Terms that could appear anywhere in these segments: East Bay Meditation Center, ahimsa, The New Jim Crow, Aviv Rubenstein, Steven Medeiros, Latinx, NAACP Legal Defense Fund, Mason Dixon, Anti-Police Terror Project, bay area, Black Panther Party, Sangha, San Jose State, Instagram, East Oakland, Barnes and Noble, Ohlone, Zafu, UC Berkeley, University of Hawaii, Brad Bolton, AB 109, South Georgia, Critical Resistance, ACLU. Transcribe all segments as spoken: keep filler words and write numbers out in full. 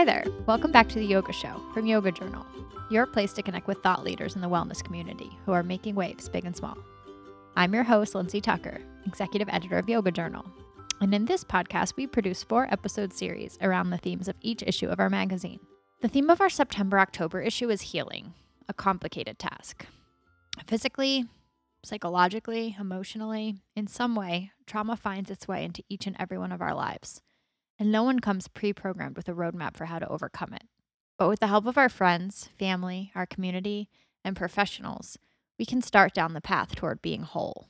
Hi there, welcome back to The Yoga Show from Yoga Journal, your place to connect with thought leaders in the wellness community who are making waves big and small. I'm your host, Lindsay Tucker, executive editor of Yoga Journal. And in this podcast, we produce four episode series around the themes of each issue of our magazine. The theme of our September-October issue is healing, a complicated task. Physically, psychologically, emotionally, in some way, trauma finds its way into each and every one of our lives. And no one comes pre-programmed with a roadmap for how to overcome it. But with the help of our friends, family, our community, and professionals, we can start down the path toward being whole.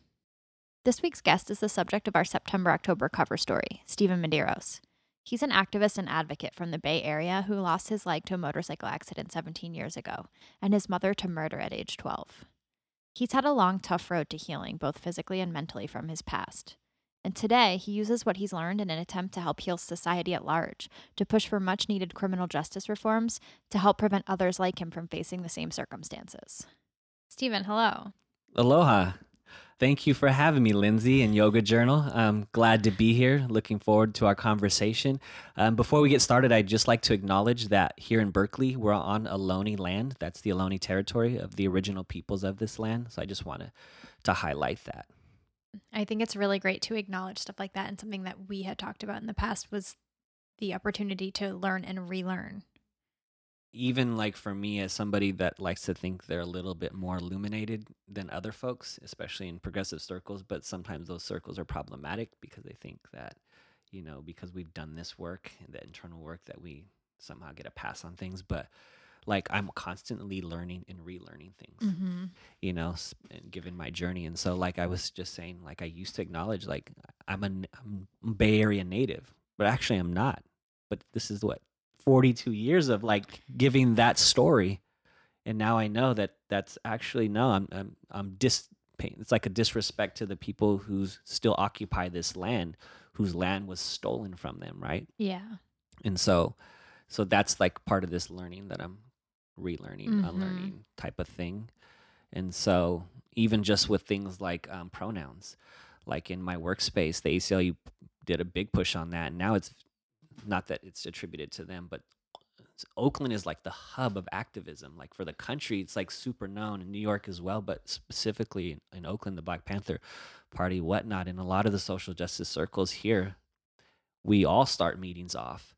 This week's guest is the subject of our September-October cover story, Steven Medeiros. He's an activist and advocate from the Bay Area who lost his leg to a motorcycle accident seventeen years ago, and his mother to murder at age twelve. He's had a long, tough road to healing, both physically and mentally, from his past. And today, he uses what he's learned in an attempt to help heal society at large, to push for much-needed criminal justice reforms, to help prevent others like him from facing the same circumstances. Steven, hello. Aloha. Thank you for having me, Lindsay, and Yoga Journal. I'm glad to be here. Looking forward to our conversation. Um, before we get started, I'd just like to acknowledge that here in Berkeley, we're on Ohlone land. That's the Ohlone territory of the original peoples of this land. So I just wanted to highlight that. I think it's really great to acknowledge stuff like that. And something that we had talked about in the past was the opportunity to learn and relearn. Even like for me, as somebody that likes to think they're a little bit more illuminated than other folks, especially in progressive circles, but sometimes those circles are problematic because they think that, you know, because we've done this work and the internal work that we somehow get a pass on things. But like I'm constantly learning and relearning things, mm-hmm. you know, and given my journey. And so like I was just saying, like I used to acknowledge like I'm a I'm Bay Area native, but actually I'm not. But this is what, forty-two years of like giving that story. And now I know that that's actually, no, I'm I'm I'm dis. It's like a disrespect to the people who still occupy this land, whose land was stolen from them, right? Yeah. And so, so that's like part of this learning that I'm relearning, mm-hmm. unlearning type of thing. And so even just with things like um, pronouns, like in my workspace, the A C L U did a big push on that. And now it's not that it's attributed to them, but Oakland is like the hub of activism. Like for the country, it's like super known in New York as well, but specifically in, in Oakland, the Black Panther Party, whatnot. And a lot of the social justice circles here, we all start meetings off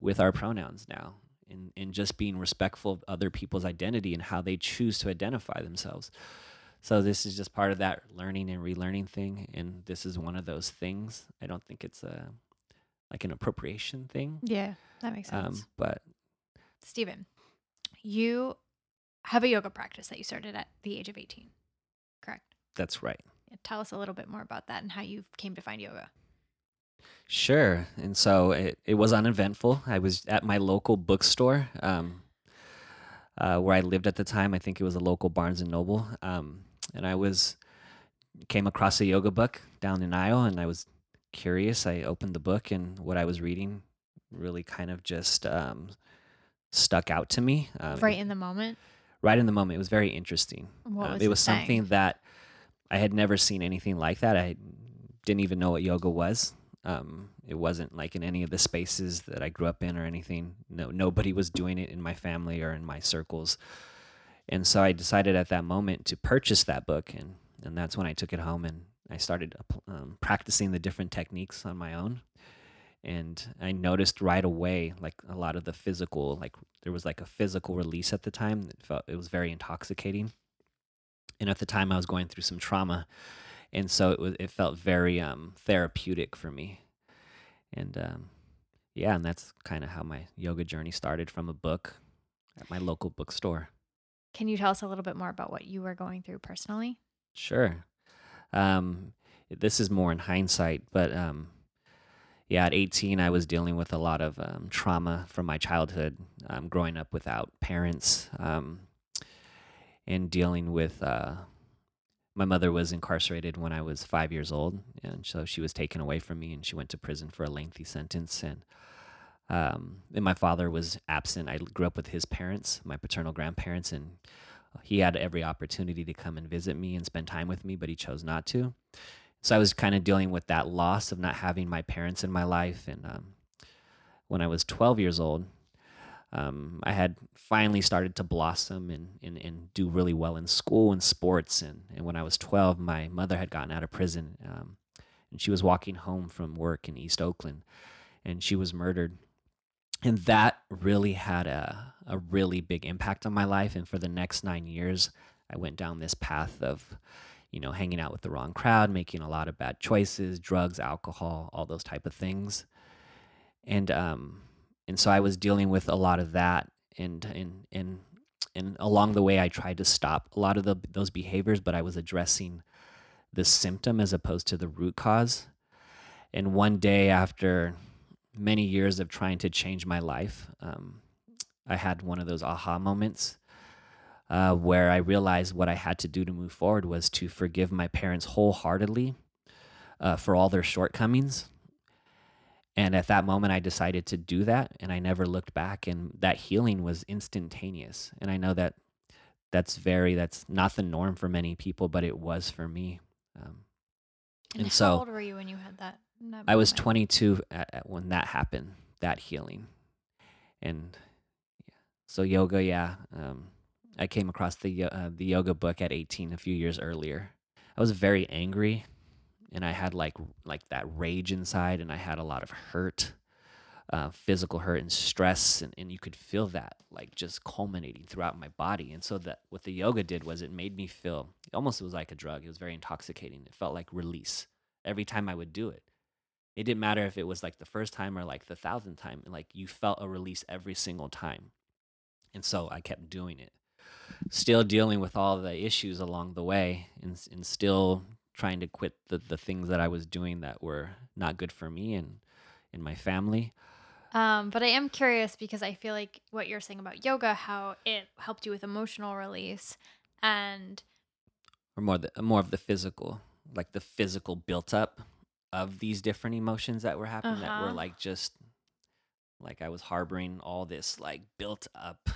with our pronouns now and, and just being respectful of other people's identity and how they choose to identify themselves. So this is just part of that learning and relearning thing. And this is one of those things. I don't think it's a... like an appropriation thing. Yeah, that makes sense. Um, but Steven, you have a yoga practice that you started at the age of eighteen, correct? That's right. Yeah, tell us a little bit more about that and how you came to find yoga. Sure. And so it, it was uneventful. I was at my local bookstore um, uh, where I lived at the time. I think it was a local Barnes and Noble. Um, and I was came across a yoga book down an aisle, and I was curious. I opened the book, and what I was reading really kind of just um stuck out to me um, right in the moment right in the moment. It was very interesting. What um, was it was saying? Something that I had never seen anything like that. I didn't even know what yoga was. Um it wasn't like in any of the spaces that I grew up in or anything. No, nobody was doing it in my family or in my circles. And so I decided at that moment to purchase that book, and and that's when I took it home and I started um, practicing the different techniques on my own. And I noticed right away, like a lot of the physical, like there was like a physical release at the time that felt, it was very intoxicating. And at the time I was going through some trauma. And so it was, it felt very um, therapeutic for me. And um, yeah, and that's kind of how my yoga journey started, from a book at my local bookstore. Can you tell us a little bit more about what you were going through personally? Sure. Um, this is more in hindsight, but, um, yeah, at eighteen, I was dealing with a lot of, um, trauma from my childhood, um, growing up without parents, um, and dealing with, uh, my mother was incarcerated when I was five years old. And so she was taken away from me, and she went to prison for a lengthy sentence. And, um, and my father was absent. I grew up with his parents, my paternal grandparents, and he had every opportunity to come and visit me and spend time with me, but he chose not to. So I was kind of dealing with that loss of not having my parents in my life. And um, when I was twelve years old, um, I had finally started to blossom and, and, and do really well in school and sports. And, and when I was twelve, my mother had gotten out of prison, um, and she was walking home from work in East Oakland, and she was murdered. And that really had a, a really big impact on my life. And for the next nine years, I went down this path of, you know, hanging out with the wrong crowd, making a lot of bad choices, drugs, alcohol, all those type of things. And um, and so I was dealing with a lot of that, and and and and along the way I tried to stop a lot of the, those behaviors, but I was addressing the symptom as opposed to the root cause. And one day, after many years of trying to change my life, um, I had one of those aha moments uh, where I realized what I had to do to move forward was to forgive my parents wholeheartedly uh, for all their shortcomings. And at that moment, I decided to do that, and I never looked back, and that healing was instantaneous. And I know that that's very, that's not the norm for many people, but it was for me. Um, and and how so, old were you when you had that? that I was twenty-two at, at when that happened, that healing. And yeah, so yoga, yeah. Um, I came across the uh, the yoga book at eighteen, a few years earlier. I was very angry. And I had like like that rage inside, and I had a lot of hurt, uh, physical hurt and stress, and, and you could feel that like just culminating throughout my body. And so that what the yoga did was it made me feel, it almost was like a drug. It was very intoxicating. It felt like release every time I would do it. It didn't matter if it was like the first time or like the thousandth time. Like you felt a release every single time. And so I kept doing it, still dealing with all the issues along the way, and and still trying to quit the, the things that I was doing that were not good for me and in my family. Um, but I am curious, because I feel like what you're saying about yoga, how it helped you with emotional release and... Or more, the, more of the physical, like the physical built up of these different emotions that were happening, uh-huh. that were like just, like I was harboring all this like built up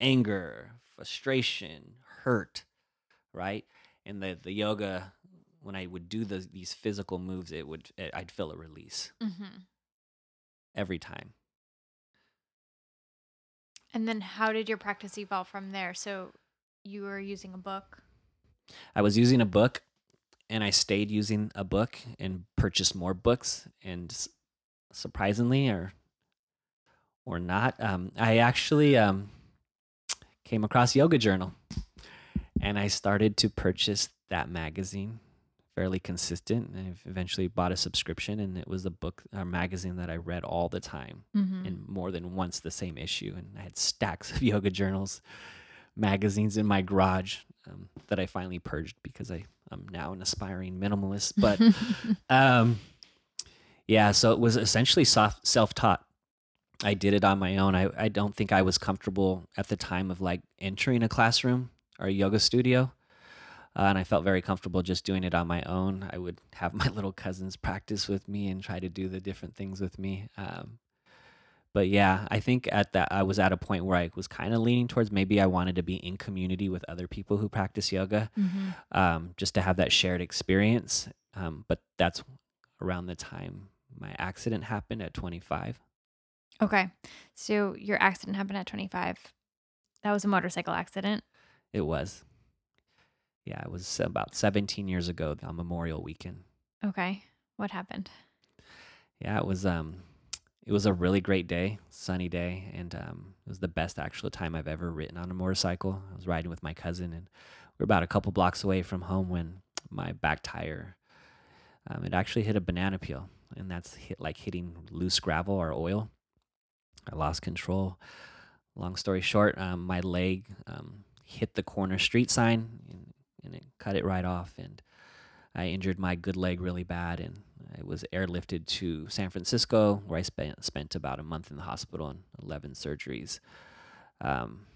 anger, frustration, hurt, right? And the, the yoga... When I would do the, these physical moves, it would it, I'd feel a release mm-hmm. every time. And then, how did your practice evolve from there? So, you were using a book. I was using a book, and I stayed using a book and purchased more books. And surprisingly, or or not, um, I actually um, came across Yoga Journal, and I started to purchase that magazine. Fairly consistent, and I eventually bought a subscription, and it was a book or magazine that I read all the time, mm-hmm. and more than once the same issue. And I had stacks of Yoga Journals, magazines in my garage um, that I finally purged because I, I'm now an aspiring minimalist. But um, yeah, so it was essentially soft, self-taught. I did it on my own. I, I don't think I was comfortable at the time of like entering a classroom or a yoga studio. Uh, and I felt very comfortable just doing it on my own. I would have my little cousins practice with me and try to do the different things with me. Um, but yeah, I think at that I was at a point where I was kind of leaning towards maybe I wanted to be in community with other people who practice yoga, mm-hmm. um, just to have that shared experience. Um, but that's around the time my accident happened at twenty-five. Okay, so your accident happened at twenty-five. That was a motorcycle accident. It was. Yeah, it was about seventeen years ago on Memorial Weekend. Okay, what happened? Yeah, it was um, it was a really great day, sunny day, and um, it was the best actual time I've ever ridden on a motorcycle. I was riding with my cousin, and we were about a couple blocks away from home when my back tire, um, it actually hit a banana peel, and that's hit like hitting loose gravel or oil. I lost control. Long story short, um, my leg um, hit the corner street sign. And, and it cut it right off, and I injured my good leg really bad, and I was airlifted to San Francisco, where I spent spent about a month in the hospital and eleven surgeries. Um,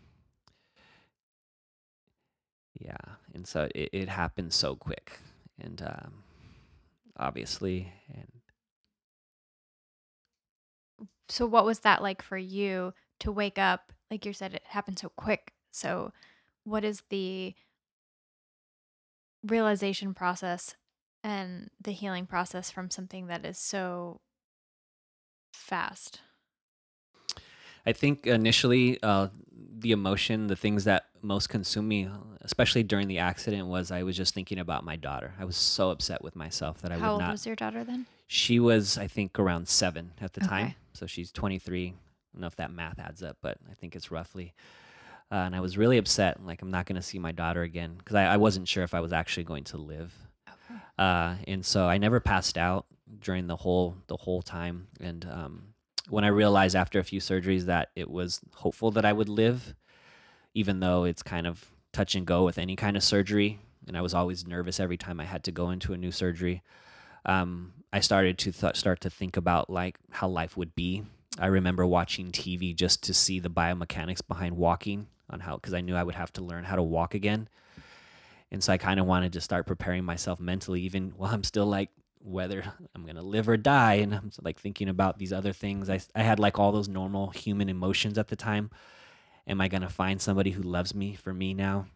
yeah, and so it, it happened so quick, and um, obviously, and so what was that like for you to wake up? Like you said, it happened so quick. So, what is the realization process and the healing process from something that is so fast? I think initially uh, the emotion, the things that most consumed me, especially during the accident, was I was just thinking about my daughter. I was so upset with myself that I would not. How old was your daughter then? She was, I think, around seven at the okay. time. So she's twenty-three. I don't know if that math adds up, but I think it's roughly. Uh, and I was really upset. Like, I'm not going to see my daughter again because I, I wasn't sure if I was actually going to live. Okay. Uh, and so I never passed out during the whole the whole time. And um, when I realized after a few surgeries that it was hopeful that I would live, even though it's kind of touch and go with any kind of surgery, and I was always nervous every time I had to go into a new surgery, um, I started to th- start to think about like how life would be. I remember watching T V just to see the biomechanics behind walking on how, because I knew I would have to learn how to walk again. And so I kind of wanted to start preparing myself mentally, even while I'm still like, whether I'm going to live or die. And I'm like thinking about these other things. I, I had like all those normal human emotions at the time. Am I going to find somebody who loves me for me now?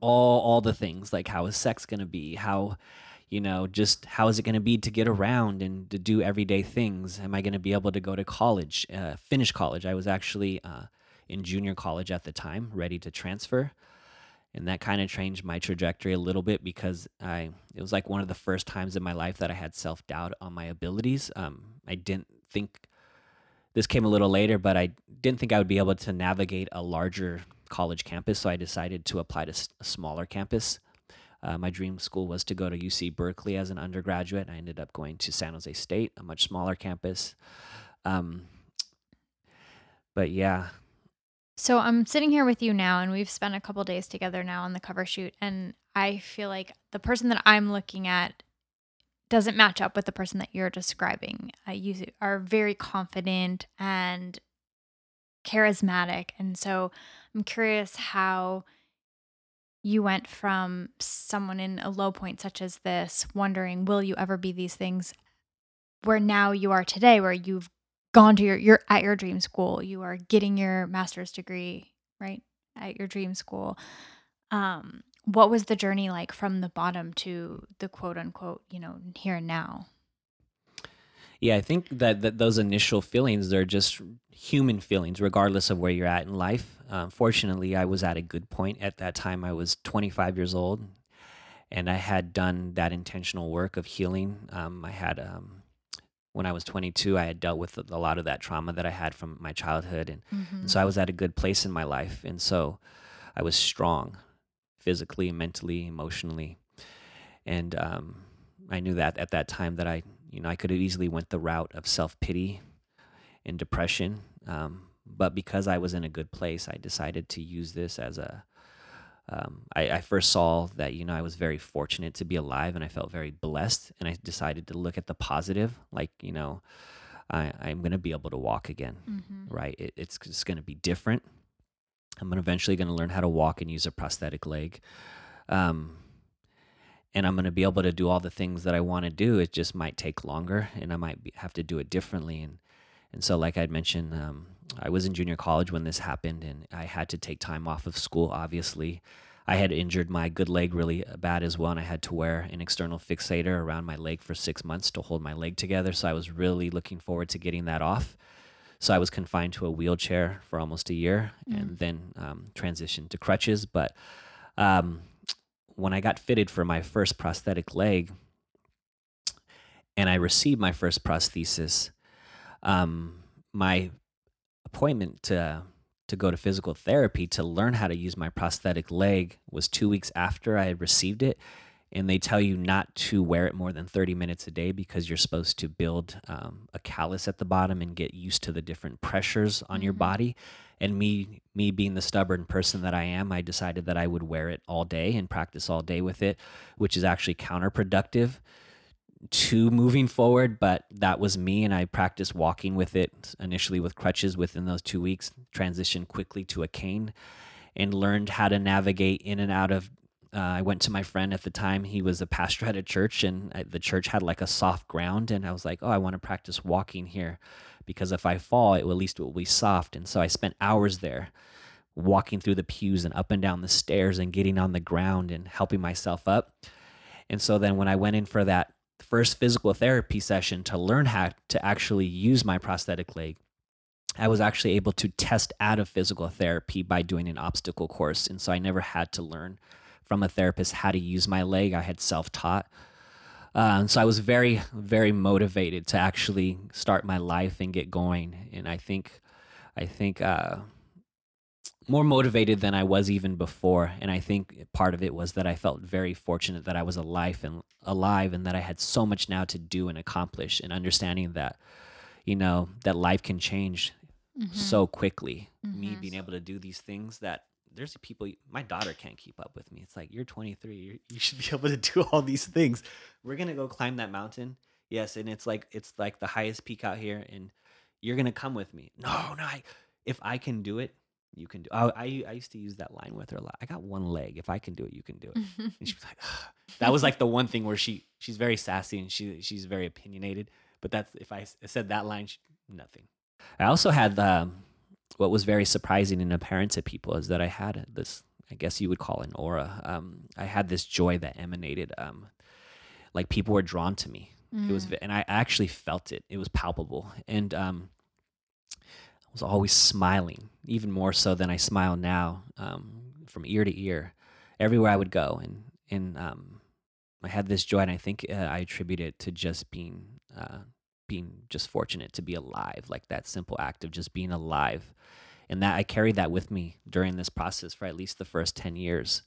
All, all the things, like how is sex going to be? How, you know, just how is it going to be to get around and to do everyday things? Am I going to be able to go to college, uh, finish college? I was actually uh, in junior college at the time, ready to transfer. And that kind of changed my trajectory a little bit because I it was like one of the first times in my life that I had self-doubt on my abilities. Um, I didn't think, this came a little later, but I didn't think I would be able to navigate a larger college campus. So I decided to apply to a smaller campus. Uh, my dream school was to go to U C Berkeley as an undergraduate. I ended up going to San Jose State, a much smaller campus. Um, but yeah. So I'm sitting here with you now, and we've spent a couple days together now on the cover shoot, and I feel like the person that I'm looking at doesn't match up with the person that you're describing. Uh, you are very confident and charismatic, and so I'm curious how you went from someone in a low point such as this, wondering, will you ever be these things, where now you are today, where you've gone to your, you're at your dream school, you are getting your master's degree, right, at your dream school. Um, what was the journey like from the bottom to the quote unquote, you know, here and now? Yeah, I think that, that those initial feelings, they're just human feelings, regardless of where you're at in life. Um, fortunately, I was at a good point at that time. I was twenty-five years old, and I had done that intentional work of healing. Um, I had, um, when I was twenty-two, I had dealt with a lot of that trauma that I had from my childhood, and, mm-hmm. and so I was at a good place in my life, and so I was strong, physically, mentally, emotionally, and um, I knew that at that time that I. You know, I could have easily went the route of self-pity and depression, um, but because I was in a good place, I decided to use this as a, um, I, I first saw that, you know, I was very fortunate to be alive, and I felt very blessed, and I decided to look at the positive, like, you know, I, I'm going to be able to walk again, mm-hmm. right? It, it's just going to be different. I'm gonna eventually going to learn how to walk and use a prosthetic leg. Um And I'm going to be able to do all the things that I want to do. It just might take longer, and I might be, have to do it differently. And and so, like I'd mentioned, um, I was in junior college when this happened, and I had to take time off of school, obviously. I had injured my good leg really bad as well, and I had to wear an external fixator around my leg for six months to hold my leg together. So I was really looking forward to getting that off. So I was confined to a wheelchair for almost a year mm. and then um, transitioned to crutches. But... Um, when I got fitted for my first prosthetic leg and I received my first prosthesis, um, my appointment to to go to physical therapy to learn how to use my prosthetic leg was two weeks after I had received it. And they tell you not to wear it more than thirty minutes a day because you're supposed to build um, a callus at the bottom and get used to the different pressures on mm-hmm. your body. And me me being the stubborn person that I am, I decided that I would wear it all day and practice all day with it, which is actually counterproductive to moving forward. But that was me, and I practiced walking with it initially with crutches within those two weeks, transitioned quickly to a cane, and learned how to navigate in and out of. Uh, I went to my friend at the time. He was a pastor at a church, and I, the church had like a soft ground. And I was like, oh, I want to practice walking here because if I fall, it will, at least it will be soft. And so I spent hours there walking through the pews and up and down the stairs and getting on the ground and helping myself up. And so then when I went in for that first physical therapy session to learn how to actually use my prosthetic leg, I was actually able to test out of physical therapy by doing an obstacle course. And so I never had to learn from a therapist how to use my leg. I had self-taught. Uh, and so I was very, very motivated to actually start my life and get going. And I think, I think uh, more motivated than I was even before. And I think part of it was that I felt very fortunate that I was alive and alive and that I had so much now to do and accomplish, and understanding that, you know, that life can change mm-hmm. so quickly. Mm-hmm. Me being able to do these things that there's people, my daughter can't keep up with me. It's like, you're twenty-three, you're, you should be able to do all these things. We're going to go climb that mountain. Yes. And it's like, it's like the highest peak out here, and you're going to come with me. No, no. I, if I can do it, you can do it. I, I, I used to use that line with her a lot. I got one leg. If I can do it, you can do it. Mm-hmm. And she was like, ugh. That was like the one thing where she, she's very sassy and she, she's very opinionated. But that's, if I said that line, nothing. I also had um, what was very surprising and apparent to people is that I had this, I guess you would call an aura. Um, I had this joy that emanated, um, like people were drawn to me. Mm. It was, and I actually felt it. It was palpable, and um, I was always smiling, even more so than I smile now, um, from ear to ear, everywhere I would go, and and um, I had this joy, and I think uh, I attribute it to just being. Uh, being just fortunate to be alive, like that simple act of just being alive. And that I carried that with me during this process for at least the first ten years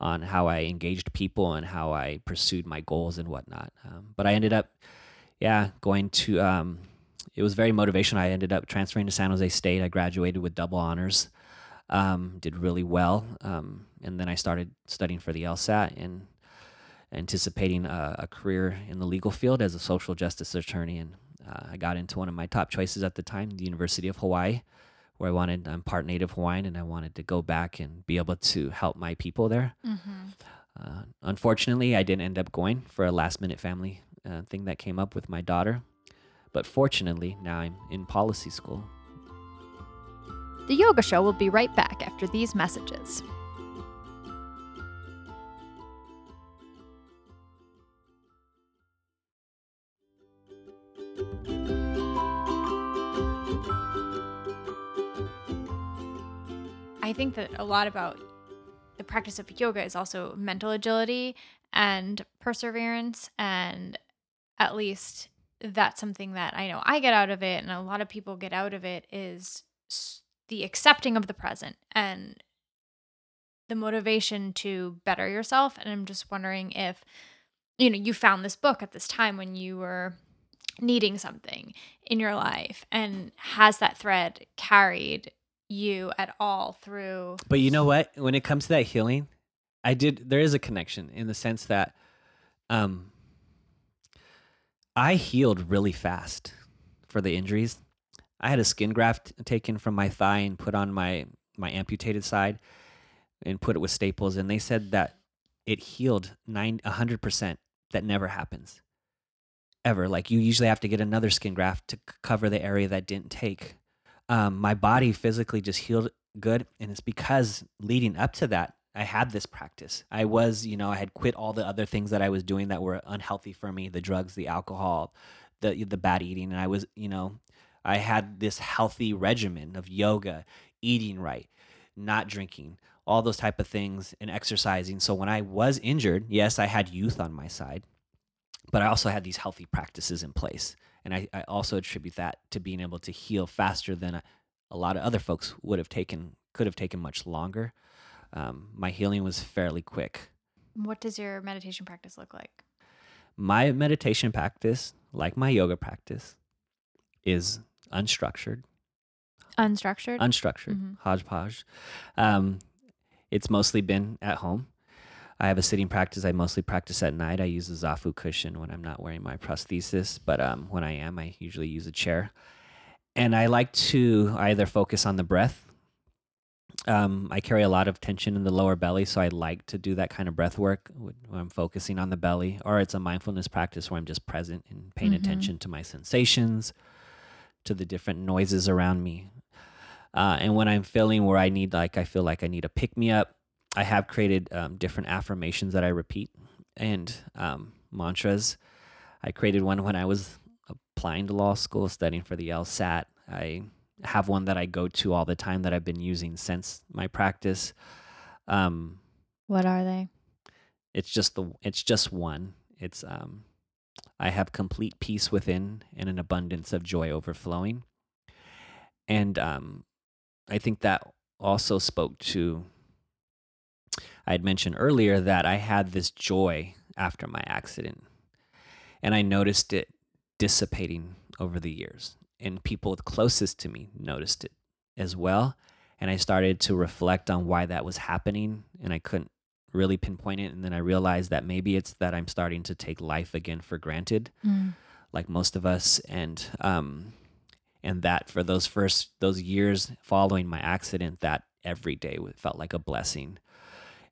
on how I engaged people and how I pursued my goals and whatnot. Um, but I ended up, yeah, going to, um, it was very motivational. I ended up transferring to San Jose State. I graduated with double honors, um, did really well. Um, and then I started studying for the LSAT and anticipating a, a career in the legal field as a social justice attorney. And uh, I got into one of my top choices at the time, the University of Hawaii, where I wanted, I'm part Native Hawaiian, and I wanted to go back and be able to help my people there. Mm-hmm. Uh, unfortunately, I didn't end up going for a last minute family uh, thing that came up with my daughter. But fortunately, now I'm in policy school. The Yoga Show will be right back after these messages. I think that a lot about the practice of yoga is also mental agility and perseverance, and at least that's something that I know I get out of it, and a lot of people get out of it, is the accepting of the present and the motivation to better yourself. And I'm just wondering if, you know, you found this book at this time when you were needing something in your life, and has that thread carried you at all through? But you know what, when it comes to that healing, I did, there is a connection in the sense that um I healed really fast for the injuries. I had a skin graft taken from my thigh and put on my my amputated side and put it with staples, and they said that it healed nine, one hundred percent. That never happens ever. Like, you usually have to get another skin graft to c- cover the area that didn't take. Um, my body physically just healed good. And it's because leading up to that, I had this practice. I was, you know, I had quit all the other things that I was doing that were unhealthy for me, the drugs, the alcohol, the the bad eating. And I was, you know, I had this healthy regimen of yoga, eating right, not drinking, all those type of things, and exercising. So when I was injured, yes, I had youth on my side, but I also had these healthy practices in place. And I, I also attribute that to being able to heal faster than a, a lot of other folks would have taken, could have taken much longer. Um, my healing was fairly quick. What does your meditation practice look like? My meditation practice, like my yoga practice, is unstructured. Unstructured? Unstructured, mm-hmm. hodgepodge. Um, it's mostly been at home. I have a sitting practice. I mostly practice at night. I use a Zafu cushion when I'm not wearing my prosthesis, but um, when I am, I usually use a chair. And I like to either focus on the breath. Um, I carry a lot of tension in the lower belly, so I like to do that kind of breath work when I'm focusing on the belly, or it's a mindfulness practice where I'm just present and paying mm-hmm. attention to my sensations, to the different noises around me. Uh, and when I'm feeling where I need, like, I feel like I need a pick-me-up, I have created um, different affirmations that I repeat, and um, mantras. I created one when I was applying to law school, studying for the LSAT. I have one that I go to all the time that I've been using since my practice. Um, what are they? It's just the it's just one. It's um, I have complete peace within and an abundance of joy overflowing. And um, I think that also spoke to, I had mentioned earlier that I had this joy after my accident, and I noticed it dissipating over the years, and people closest to me noticed it as well. And I started to reflect on why that was happening, and I couldn't really pinpoint it. And then I realized that maybe it's that I'm starting to take life again for granted, mm. like most of us. And um, and that for those first those years following my accident, that every day felt like a blessing.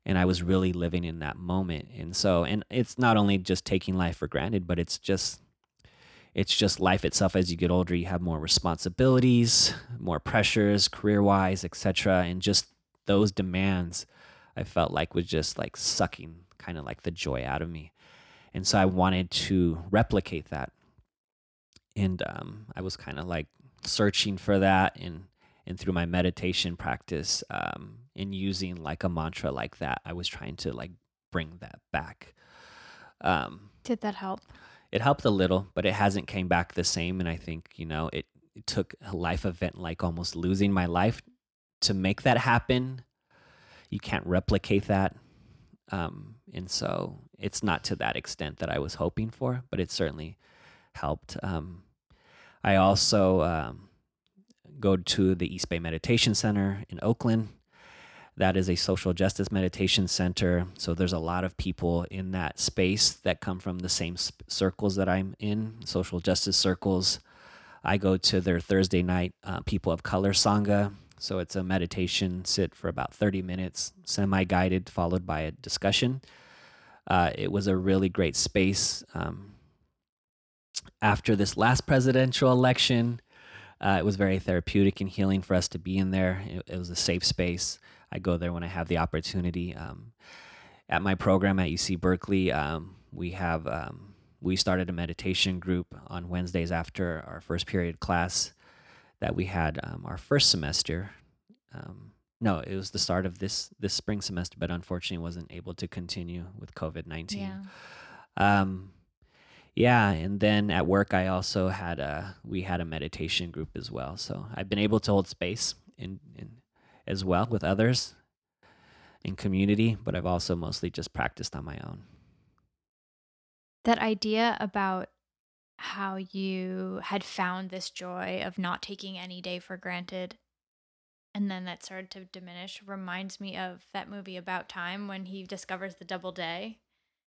And I was really living in that moment. And so, and it's not only just taking life for granted, but it's just, it's just life itself. As you get older, you have more responsibilities, more pressures, career-wise, et cetera. And just those demands, I felt like was just like sucking kind of like the joy out of me. And so I wanted to replicate that. And um, I was kind of like searching for that, and and through my meditation practice, um, and using like a mantra like that, I was trying to like bring that back. Um, Did that help? It helped a little, but it hasn't came back the same. And I think, you know, it, it took a life event, like almost losing my life, to make that happen. You can't replicate that. Um, and so it's not to that extent that I was hoping for, but it certainly helped. Um, I also... Um, go to the East Bay Meditation Center in Oakland. That is a social justice meditation center. So there's a lot of people in that space that come from the same sp- circles that I'm in, social justice circles. I go to their Thursday night uh, People of Color Sangha. So it's a meditation sit for about thirty minutes, semi-guided, followed by a discussion. Uh, it was a really great space. Um, after this last presidential election, Uh, it was very therapeutic and healing for us to be in there. It, it was a safe space. I go there when I have the opportunity. Um, at my program at U C Berkeley, um, we have um, we started a meditation group on Wednesdays after our first period class that we had um, our first semester. Um, no, it was the start of this this spring semester, but unfortunately wasn't able to continue with covid nineteen. Yeah. Um, Yeah, and then at work I also had a we had a meditation group as well. So I've been able to hold space in, in as well with others in community, but I've also mostly just practiced on my own. That idea about how you had found this joy of not taking any day for granted, and then that started to diminish, reminds me of that movie About Time when he discovers the double day.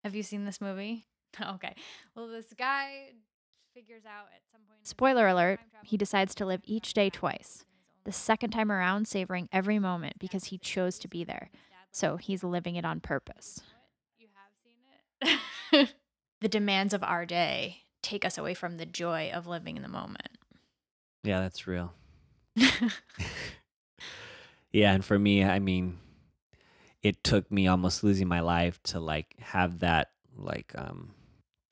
Have you seen this movie? Okay. Well, this guy figures out at some point... Spoiler alert, he decides to live each day twice. The second time around, savoring every moment because he chose to be there. So he's living it on purpose. You have seen it? The demands of our day take us away from the joy of living in the moment. Yeah, that's real. Yeah, and for me, I mean, it took me almost losing my life to like have that, like... um.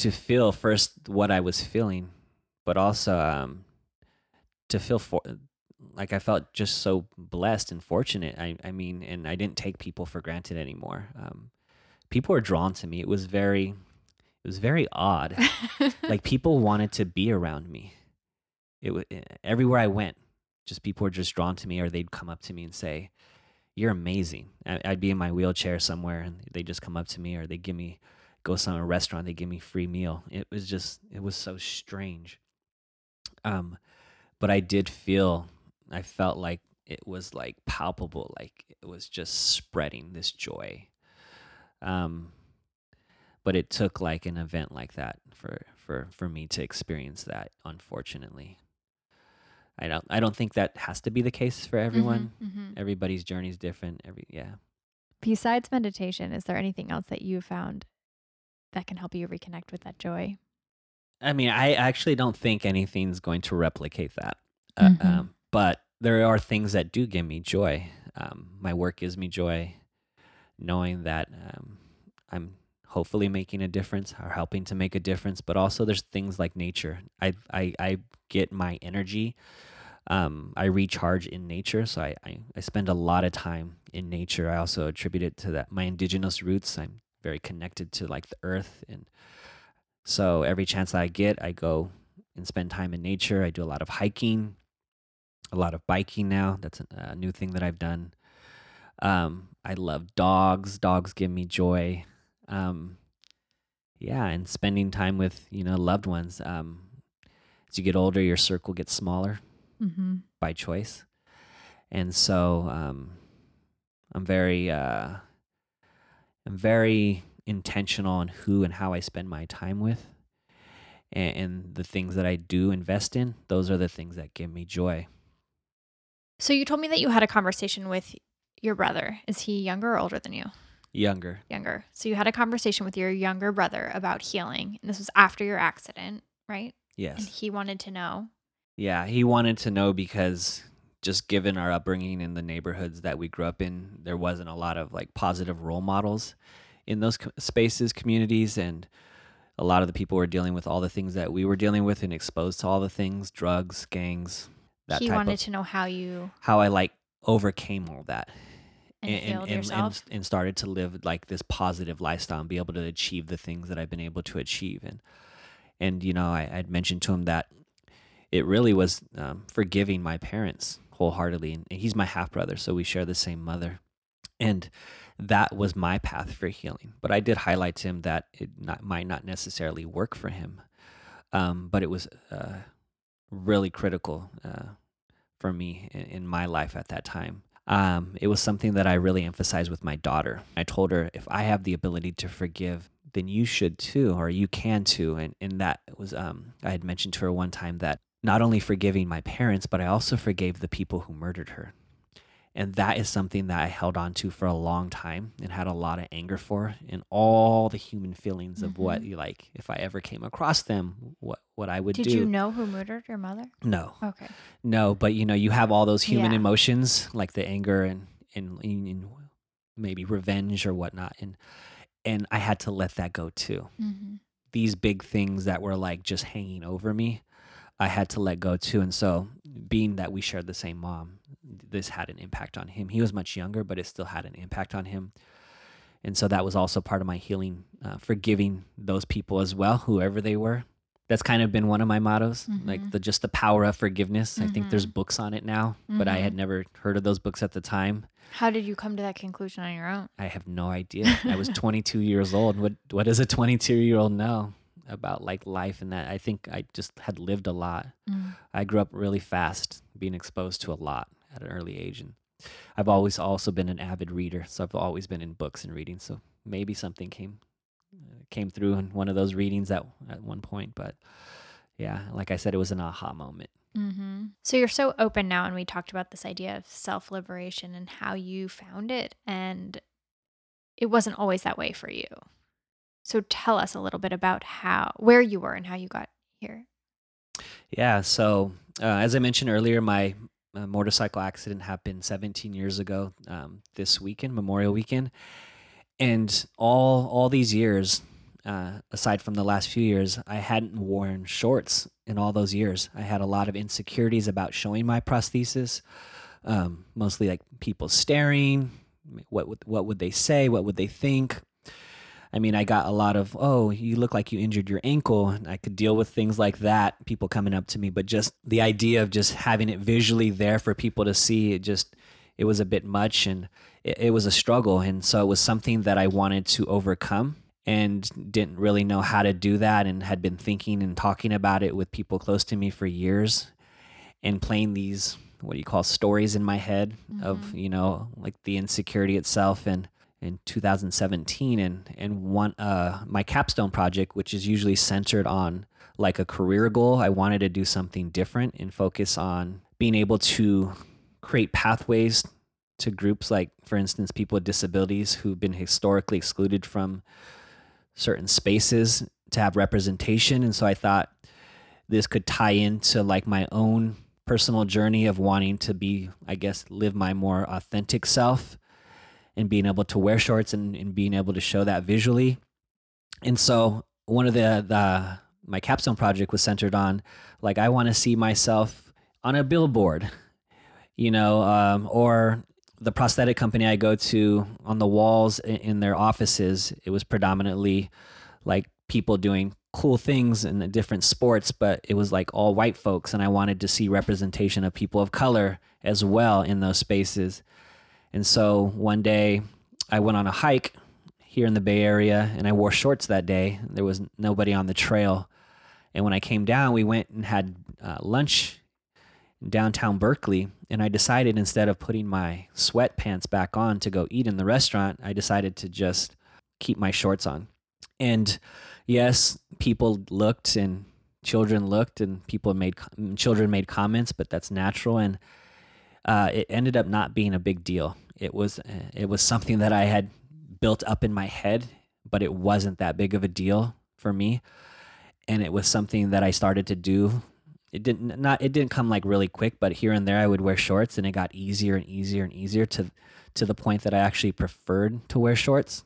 to feel first what I was feeling, but also um, to feel for like I felt just so blessed and fortunate. I, I mean, and I didn't take people for granted anymore. Um, people were drawn to me. It was very, it was very odd. Like people wanted to be around me. It was everywhere I went. Just people were just drawn to me, or they'd come up to me and say, "You're amazing." I, I'd be in my wheelchair somewhere, and they just come up to me, or they give me. Go to a restaurant, they give me free meal. It was just, it was so strange. Um, but I did feel, I felt like it was like palpable, like it was just spreading this joy. Um, but it took like an event like that for, for, for me to experience that. Unfortunately, I don't, I don't think that has to be the case for everyone. Mm-hmm, mm-hmm. Everybody's journey is different. Every, yeah. Besides meditation, is there anything else that you found that can help you reconnect with that joy? I mean, I actually don't think anything's going to replicate that. Uh, mm-hmm. um, but there are things that do give me joy. Um, my work gives me joy, knowing that um, I'm hopefully making a difference or helping to make a difference. But also there's things like nature. I I, I get my energy Um, I recharge in nature, so I, I, I spend a lot of time in nature. I also attribute it to that my indigenous roots. I'm very connected to like the earth, and so every chance I get, I go and spend time in nature. I do a lot of hiking, a lot of biking now. That's a new thing that I've done. Um, I love dogs. Dogs give me joy. Um, yeah, and spending time with, you know, loved ones. Um, as you get older, your circle gets smaller. Mm-hmm. By choice. And so um, I'm very uh, I'm very intentional on who and how I spend my time with, and, and the things that I do invest in. Those are the things that give me joy. So you told me that you had a conversation with your brother. Is he younger or older than you? Younger. Younger. So you had a conversation with your younger brother about healing, and this was after your accident, right? Yes. And he wanted to know. Yeah, he wanted to know because just given our upbringing in the neighborhoods that we grew up in, there wasn't a lot of like positive role models in those co- spaces, communities, and a lot of the people were dealing with all the things that we were dealing with and exposed to all the things, drugs, gangs, that he type wanted of, to know how you... How I like overcame all that. And, and healed and, yourself. And, and started to live like this positive lifestyle and be able to achieve the things that I've been able to achieve. And, and you know, I, I'd mentioned to him that it really was um, forgiving my parents wholeheartedly. And he's my half-brother, so we share the same mother. And that was my path for healing. But I did highlight to him that it not, might not necessarily work for him. Um, but it was uh, really critical uh, for me in, in my life at that time. Um, it was something that I really emphasized with my daughter. I told her, if I have the ability to forgive, then you should too, or you can too. And, and that was, um, I had mentioned to her one time that not only forgiving my parents, but I also forgave the people who murdered her. And that is something that I held on to for a long time and had a lot of anger for, and all the human feelings of mm-hmm. what you like, if I ever came across them, what, what I would Did do. Did you know who murdered your mother? No. Okay. No, but you know, you have all those human yeah. emotions like the anger and, and, and maybe revenge or whatnot. And, and I had to let that go too. Mm-hmm. These big things that were like just hanging over me, I had to let go too. And so being that we shared the same mom, this had an impact on him. He was much younger, but it still had an impact on him. And so that was also part of my healing, uh, forgiving those people as well, whoever they were. That's kind of been one of my mottos, mm-hmm. like the just the power of forgiveness. Mm-hmm. I think there's books on it now, mm-hmm. but I had never heard of those books at the time. How did you come to that conclusion on your own? I have no idea. I was twenty-two years old. What What does a twenty-two-year-old know about like life and that? I think I just had lived a lot. Mm. I grew up really fast, being exposed to a lot at an early age. And I've always also been an avid reader. So I've always been in books and reading. So maybe something came uh, came through in one of those readings at, at one point. But yeah, like I said, it was an aha moment. Mm-hmm. So you're so open now. And we talked about this idea of self-liberation and how you found it. And it wasn't always that way for you. So tell us a little bit about how, where you were and how you got here. Yeah, so uh, as I mentioned earlier, my uh, motorcycle accident happened seventeen years ago um, this weekend, Memorial Weekend. And all all these years, uh, aside from the last few years, I hadn't worn shorts in all those years. I had a lot of insecurities about showing my prosthesis, um, mostly like people staring, what would, what would they say, what would they think? I mean, I got a lot of, oh, you look like you injured your ankle, and I could deal with things like that, people coming up to me, but just the idea of just having it visually there for people to see, it just, it was a bit much, and it, it was a struggle, and so it was something that I wanted to overcome, and didn't really know how to do that, and had been thinking and talking about it with people close to me for years, and playing these, what do you call, stories in my head mm-hmm. of, you know, like the insecurity itself, and in two thousand seventeen and and one uh my capstone project, which is usually centered on like a career goal, I wanted to do something different and focus on being able to create pathways to groups like, for instance, people with disabilities who've been historically excluded from certain spaces to have representation. And so I thought this could tie into like my own personal journey of wanting to be, I guess, live my more authentic self, and being able to wear shorts and, and being able to show that visually. And so one of the, the my capstone project was centered on, like, I want to see myself on a billboard, you know, um, or the prosthetic company I go to, on the walls in, in their offices, it was predominantly like people doing cool things in the different sports, but it was like all white folks. And I wanted to see representation of people of color as well in those spaces. And so one day I went on a hike here in the Bay Area, and I wore shorts that day. There was nobody on the trail. And when I came down, we went and had uh, lunch in downtown Berkeley. And I decided, instead of putting my sweatpants back on to go eat in the restaurant, I decided to just keep my shorts on. And yes, people looked, and children looked, and people made children made comments, but that's natural. And uh, it ended up not being a big deal. It was it was something that I had built up in my head, but it wasn't that big of a deal for me. And it was something that I started to do. It didn't not it didn't come like really quick, but here and there I would wear shorts, and it got easier and easier and easier to to the point that I actually preferred to wear shorts.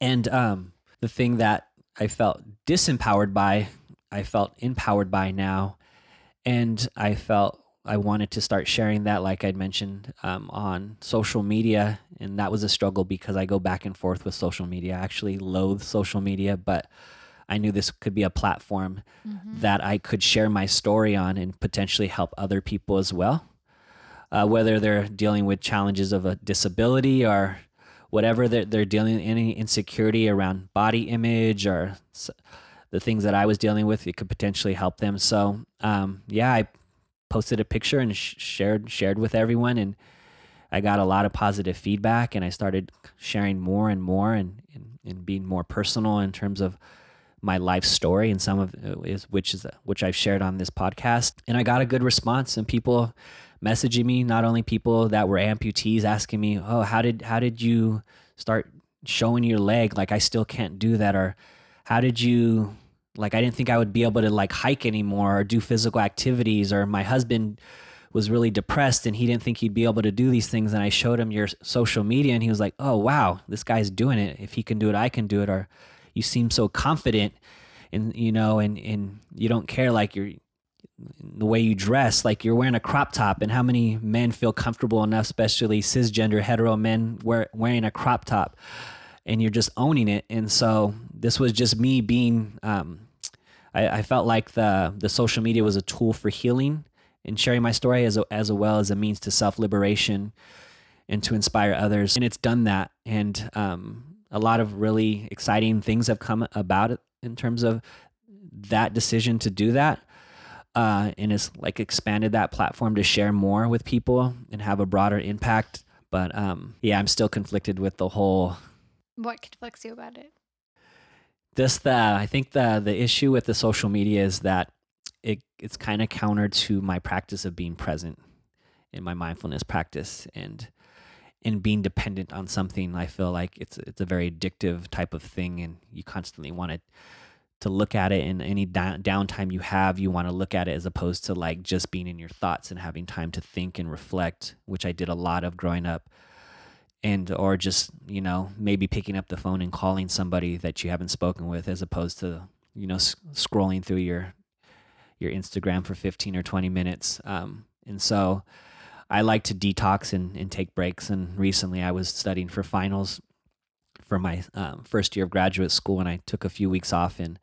And um, the thing that I felt disempowered by, I felt empowered by now. And I felt I wanted to start sharing that, like I'd mentioned, um, on social media. And that was a struggle because I go back and forth with social media. I actually loathe social media, but I knew this could be a platform mm-hmm. that I could share my story on and potentially help other people as well. Uh, whether they're dealing with challenges of a disability or whatever they're, they're dealing with, any insecurity around body image or the things that I was dealing with, it could potentially help them. So um, yeah, I posted a picture and sh- shared shared with everyone, and I got a lot of positive feedback, and I started sharing more and more and, and, and being more personal in terms of my life story, and some of is which is which I've shared on this podcast. And I got a good response, and people messaging me, not only people that were amputees asking me, oh, how did how did you start showing your leg? Like, I still can't do that. Or how did you, like, I didn't think I would be able to like hike anymore or do physical activities. Or my husband was really depressed and he didn't think he'd be able to do these things. And I showed him your social media, and he was like, oh, wow, this guy's doing it. If he can do it, I can do it. Or you seem so confident, and, you know, and, and you don't care, like you're, the way you dress, like you're wearing a crop top. And how many men feel comfortable enough, especially cisgender hetero men, wear, wearing a crop top, and you're just owning it. And so this was just me being, um, I, I felt like the, the social media was a tool for healing and sharing my story as, a, as well as a means to self-liberation and to inspire others. And it's done that. And, um, a lot of really exciting things have come about it in terms of that decision to do that. Uh, and it's like expanded that platform to share more with people and have a broader impact. But um, yeah, I'm still conflicted with the whole. What conflicts you about it? Just the I think the the issue with the social media is that it it's kind of counter to my practice of being present in my mindfulness practice, and and being dependent on something. I feel like it's it's a very addictive type of thing, and you constantly want to. to look at it in any da- downtime you have, you want to look at it, as opposed to like just being in your thoughts and having time to think and reflect, which I did a lot of growing up. And, or just, you know, maybe picking up the phone and calling somebody that you haven't spoken with, as opposed to, you know, sc- scrolling through your, your Instagram for fifteen or twenty minutes. Um, and so I like to detox and, and take breaks. And recently I was studying for finals for my um, first year of graduate school, and I took a few weeks off, and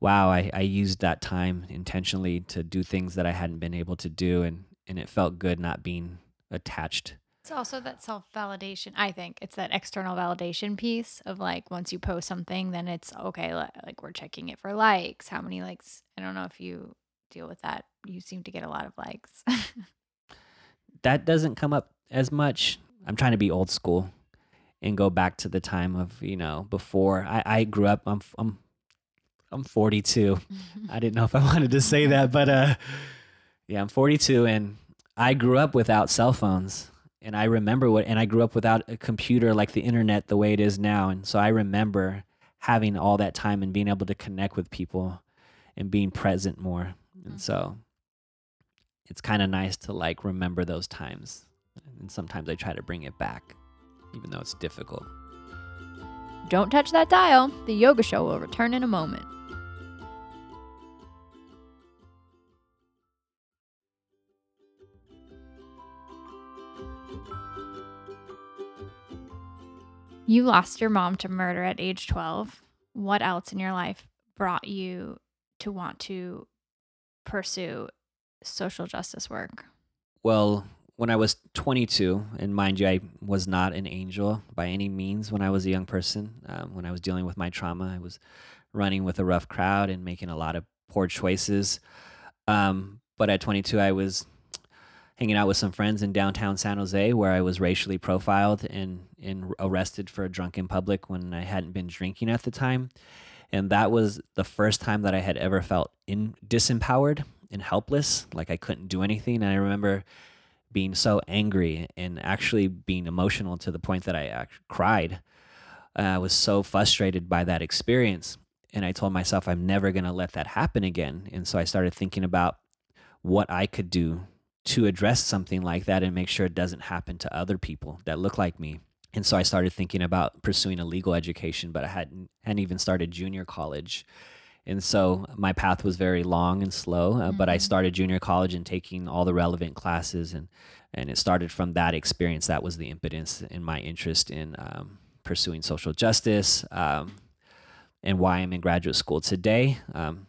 wow, I, I used that time intentionally to do things that I hadn't been able to do, and, and it felt good not being attached. It's also that self-validation, I think. It's that external validation piece of like, once you post something, then it's okay, like we're checking it for likes. How many likes? I don't know if you deal with that. You seem to get a lot of likes. That doesn't come up as much. I'm trying to be old school and go back to the time of, you know, before I, I grew up. I'm I'm I'm forty-two. I didn't know if I wanted to say that, but uh, yeah, I'm forty-two, and I grew up without cell phones, and I remember what, and I grew up without a computer like the internet the way it is now, and so I remember having all that time and being able to connect with people and being present more, and mm-hmm. so it's kind of nice to like remember those times, and sometimes I try to bring it back, even though it's difficult. Don't touch that dial. The Yoga Show will return in a moment. You lost your mom to murder at age twelve. What else in your life brought you to want to pursue social justice work? Well, when I was twenty-two, and mind you, I was not an angel by any means when I was a young person. Um, when I was dealing with my trauma, I was running with a rough crowd and making a lot of poor choices. Um, but at twenty-two, I was hanging out with some friends in downtown San Jose, where I was racially profiled and, and arrested for a drunk in public when I hadn't been drinking at the time. And that was the first time that I had ever felt in, disempowered and helpless, like I couldn't do anything. And I remember being so angry and actually being emotional to the point that I actually cried. Uh, I was so frustrated by that experience. And I told myself, I'm never going to let that happen again. And so I started thinking about what I could do to address something like that and make sure it doesn't happen to other people that look like me. And so I started thinking about pursuing a legal education, but I hadn't, hadn't even started junior college. And so my path was very long and slow, uh, mm-hmm. but I started junior college and taking all the relevant classes. And, and it started from that experience. That was the impetus in my interest in um, pursuing social justice um, and why I'm in graduate school today. Um,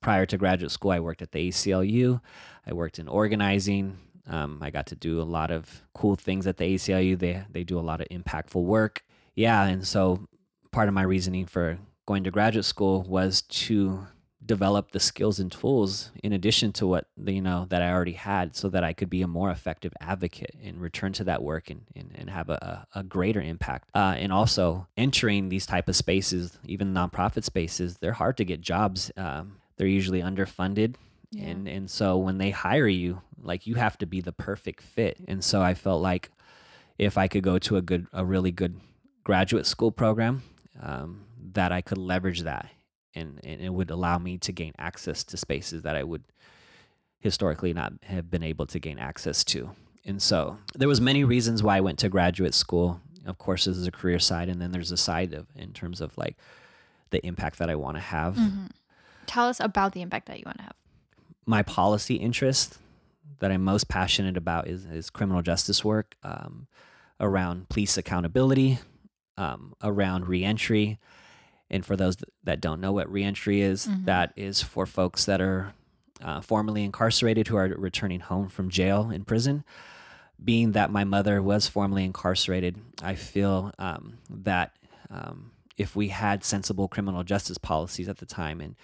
prior to graduate school, I worked at the A C L U. I worked in organizing. Um, I got to do a lot of cool things at the A C L U. They, they do a lot of impactful work. Yeah, and so part of my reasoning for going to graduate school was to develop the skills and tools in addition to what, you know, that I already had, so that I could be a more effective advocate and return to that work and, and, and have a, a greater impact. Uh, and also entering these type of spaces, even nonprofit spaces, they're hard to get jobs. Um, they're usually underfunded. Yeah. And, and so when they hire you, like, you have to be the perfect fit. And so I felt like if I could go to a good, a really good graduate school program, um, that I could leverage that, and, and it would allow me to gain access to spaces that I would historically not have been able to gain access to. And so there was many reasons why I went to graduate school. Of course, there's a career side, and then there's a side of in terms of like the impact that I want to have. Mm-hmm. Tell us about the impact that you want to have. My policy interest that I'm most passionate about is, is criminal justice work, um, around police accountability, um, around reentry. And for those that don't know what reentry is, mm-hmm. that is for folks that are uh, formerly incarcerated who are returning home from jail and prison. Being that my mother was formerly incarcerated, I feel um, that um, if we had sensible criminal justice policies at the time, and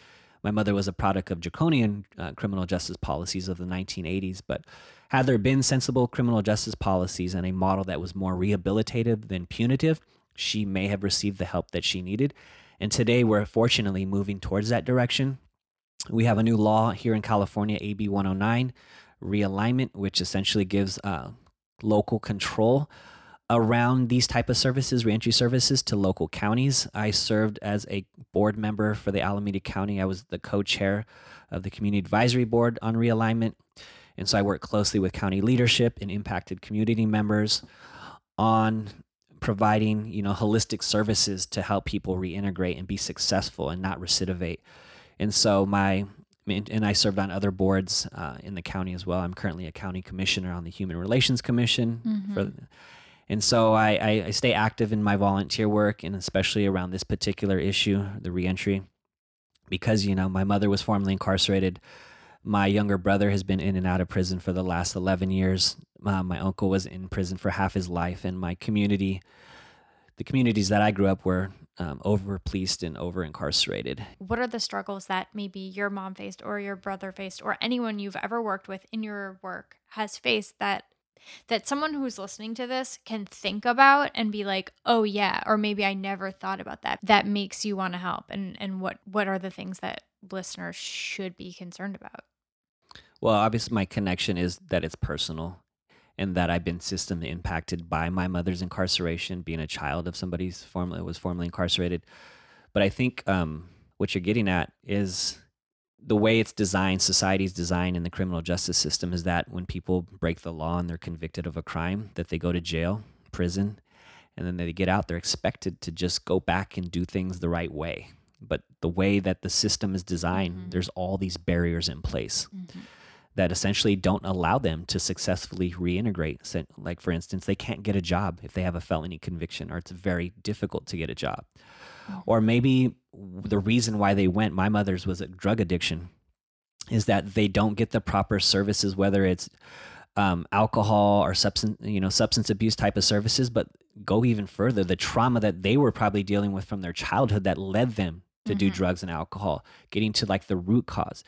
my mother was a product of draconian uh, criminal justice policies of the nineteen eighties, but had there been sensible criminal justice policies and a model that was more rehabilitative than punitive, she may have received the help that she needed. And today we're fortunately moving towards that direction. We have a new law here in California, A B one oh nine, realignment, which essentially gives uh, local control around these type of services, reentry services, to local counties. I served as a board member for the Alameda County. I was the co-chair of the Community Advisory Board on realignment. And so I worked closely with county leadership and impacted community members on providing, you know, holistic services to help people reintegrate and be successful and not recidivate. And so my, and I served on other boards uh, in the county as well. I'm currently a county commissioner on the Human Relations Commission. Mm-hmm. For, and so I, I, I stay active in my volunteer work, and especially around this particular issue, the reentry, because, you know, my mother was formerly incarcerated. My younger brother has been in and out of prison for the last eleven years. Uh, my uncle was in prison for half his life, and my community, the communities that I grew up were um, over-policed and over-incarcerated. What are the struggles that maybe your mom faced or your brother faced or anyone you've ever worked with in your work has faced that that someone who's listening to this can think about and be like, oh yeah, or maybe I never thought about that. That makes you want to help, and, and what, what are the things that listeners should be concerned about? Well, obviously my connection is that it's personal, and that I've been system impacted by my mother's incarceration, being a child of somebody who was formerly incarcerated. But I think um, what you're getting at is the way it's designed, society's design in the criminal justice system is that when people break the law and they're convicted of a crime, that they go to jail, prison, and then they get out, they're expected to just go back and do things the right way. But the way that the system is designed, mm-hmm. there's all these barriers in place. Mm-hmm. that essentially don't allow them to successfully reintegrate. So, like, for instance, they can't get a job if they have a felony conviction, or it's very difficult to get a job. Or maybe the reason why they went, my mother's was a drug addiction, is that they don't get the proper services, whether it's um, alcohol or substance, you know, substance abuse type of services. But go even further, the trauma that they were probably dealing with from their childhood that led them to mm-hmm. do drugs and alcohol, getting to like the root cause.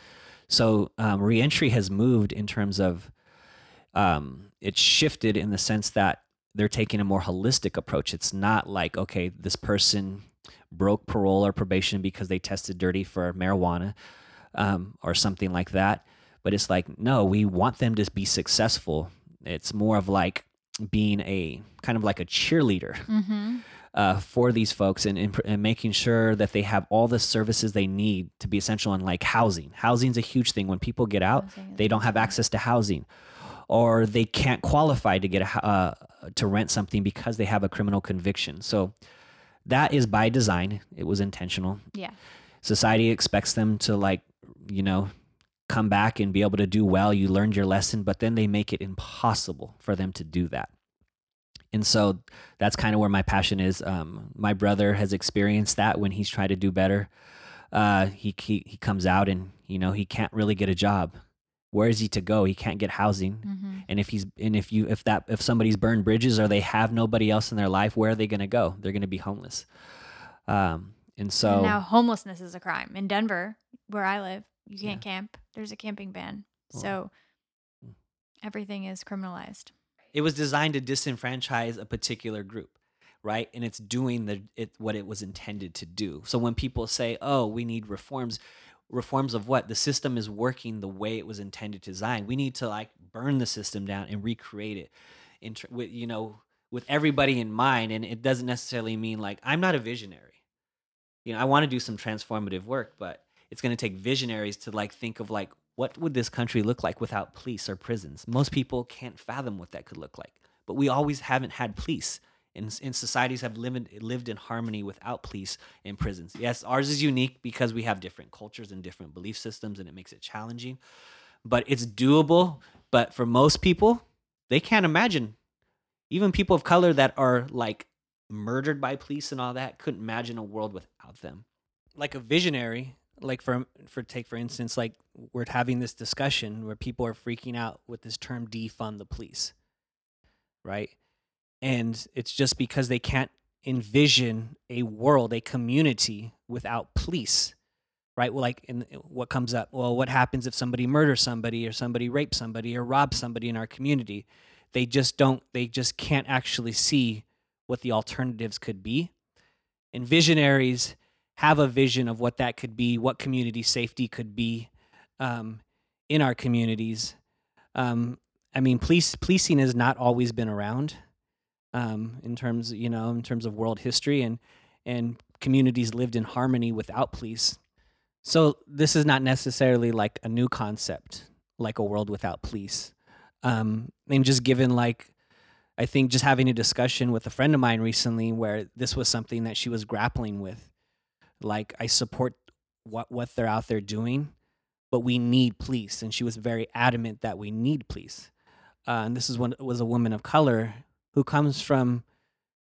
So um, reentry has moved in terms of um, it's shifted in the sense that they're taking a more holistic approach. It's not like, okay, this person broke parole or probation because they tested dirty for marijuana um, or something like that. But it's like, no, we want them to be successful. It's more of like being a kind of like a cheerleader mm-hmm. uh, for these folks, and, and, and making sure that they have all the services they need to be essential in, like, housing. Housing's a huge thing. When people get out, they don't have access to housing, or they can't qualify to get a, uh, to rent something because they have a criminal conviction. So that is by design. It was intentional. Yeah. Society expects them to, like, you know, come back and be able to do well. You learned your lesson, but then they make it impossible for them to do that. And so that's kind of where my passion is. Um, my brother has experienced that when he's tried to do better. Uh, he, he he comes out and, you know, he can't really get a job. Where is he to go? He can't get housing. Mm-hmm. And if he's and if you if that if somebody's burned bridges or they have nobody else in their life, where are they going to go? They're going to be homeless. Um, and so and now homelessness is a crime in Denver, where I live. You can't yeah. camp. There's a camping ban. Cool. So everything is criminalized. It was designed to disenfranchise a particular group, right? And it's doing the it, what it was intended to do. So when people say, oh, we need reforms, reforms of what? The system is working the way it was intended to design. We need to, like, burn the system down and recreate it, in tr- with, you know, with everybody in mind. And it doesn't necessarily mean, like, I'm not a visionary. You know, I want to do some transformative work, but it's going to take visionaries to, like, think of, like, what would this country look like without police or prisons? Most people can't fathom what that could look like. But we always haven't had police, and, and societies have lived, lived in harmony without police and prisons. Yes, ours is unique because we have different cultures and different belief systems, and it makes it challenging. But it's doable. But for most people, they can't imagine. Even people of color that are, like, murdered by police and all that couldn't imagine a world without them. Like a visionary... Like for for take for instance, like, we're having this discussion where people are freaking out with this term defund the police, right? And it's just because they can't envision a world, a community without police, right? Well, like, and what comes up? Well, what happens if somebody murders somebody, or somebody rapes somebody, or robs somebody in our community? They just don't. They just can't actually see what the alternatives could be. And visionaries have a vision of what that could be, what community safety could be um, in our communities. Um, I mean, police policing has not always been around um, in terms, you know, in terms of world history, and and communities lived in harmony without police. So this is not necessarily like a new concept, like a world without police. Um, and just given like. I think just having a discussion with a friend of mine recently where this was something that she was grappling with. Like, I support what what they're out there doing, but we need police. And she was very adamant that we need police. Uh, and this is one was a woman of color who comes from